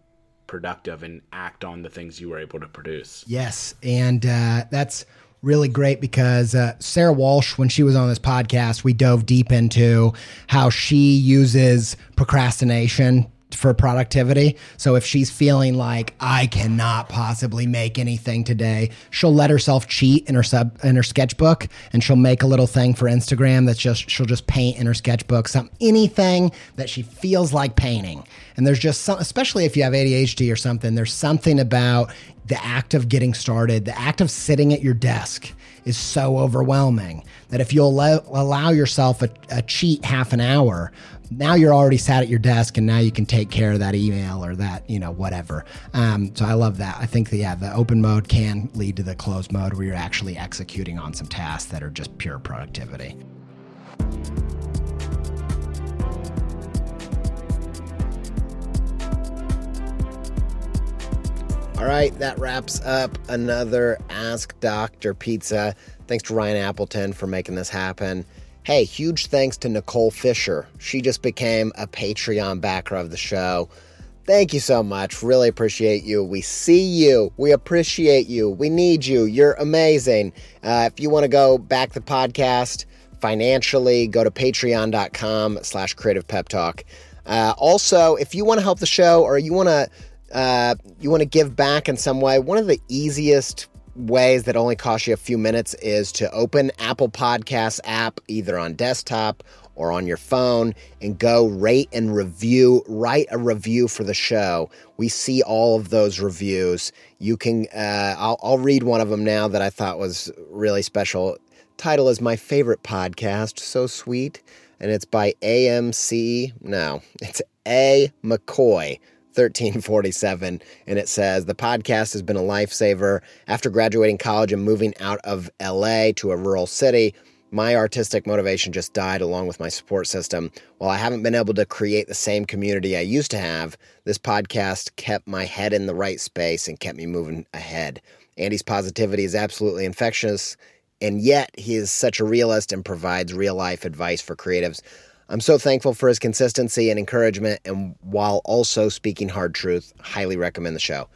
productive and act on the things you were able to produce. Yes. And that's really great because Sarah Walsh, when she was on this podcast, we dove deep into how she uses procrastination for productivity. So if she's feeling like I cannot possibly make anything today, she'll let herself cheat in her sketchbook, and she'll make a little thing for Instagram that's just, she'll just paint in her sketchbook anything that she feels like painting. And there's just some, especially if you have ADHD or something, there's something about the act of getting started, the act of sitting at your desk is so overwhelming that if you'll allow yourself a cheat half an hour, now you're already sat at your desk and now you can take care of that email or that, you know, whatever. So I love that. I think the open mode can lead to the closed mode where you're actually executing on some tasks that are just pure productivity. All right, that wraps up another Ask Dr. Pizza. Thanks to Ryan Appleton for making this happen. Hey, huge thanks to Nicole Fisher. She just became a Patreon backer of the show. Thank you so much. Really appreciate you. We see you. We appreciate you. We need you. You're amazing. If you want to go back the podcast financially, go to patreon.com/creativepeptalk. Also, if you want to help the show or you want to give back in some way, one of the easiest ways that only cost you a few minutes is to open Apple Podcasts app, either on desktop or on your phone, and go rate and review, write a review for the show. We see all of those reviews. You can, I'll read one of them now that I thought was really special. Title is My Favorite Podcast, So Sweet, and it's by A.M.C. No, it's A. McCoy. 1347, and it says, the podcast has been a lifesaver. After graduating college and moving out of LA to a rural city, my artistic motivation just died along with my support system. While I haven't been able to create the same community I used to have, this podcast kept my head in the right space and kept me moving ahead. Andy's positivity is absolutely infectious, and yet he is such a realist and provides real-life advice for creatives. I'm so thankful for his consistency and encouragement, and while also speaking hard truth, highly recommend the show.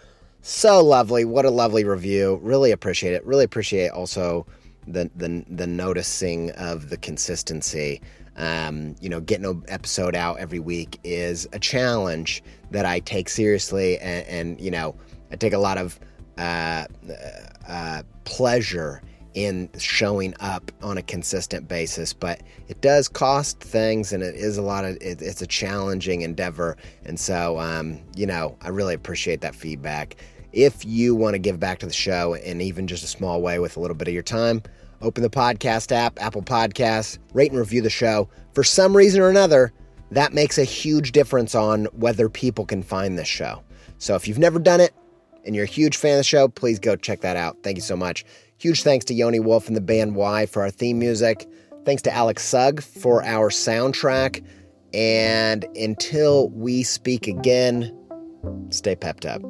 So lovely. What a lovely review. Really appreciate it. Really appreciate also the noticing of the consistency. You know, getting an episode out every week is a challenge that I take seriously, and you know, I take a lot of pleasure in showing up on a consistent basis, but it does cost things, and it is a lot of, it's a challenging endeavor. And so, you know, I really appreciate that feedback. If you want to give back to the show in even just a small way with a little bit of your time, open the podcast app, Apple Podcasts, rate and review the show. For some reason or another, that makes a huge difference on whether people can find this show. So if you've never done it and you're a huge fan of the show, please go check that out. Thank you so much. Huge thanks to Yoni Wolf and the band Y for our theme music. Thanks to Alex Sugg for our soundtrack. And until we speak again, stay pepped up.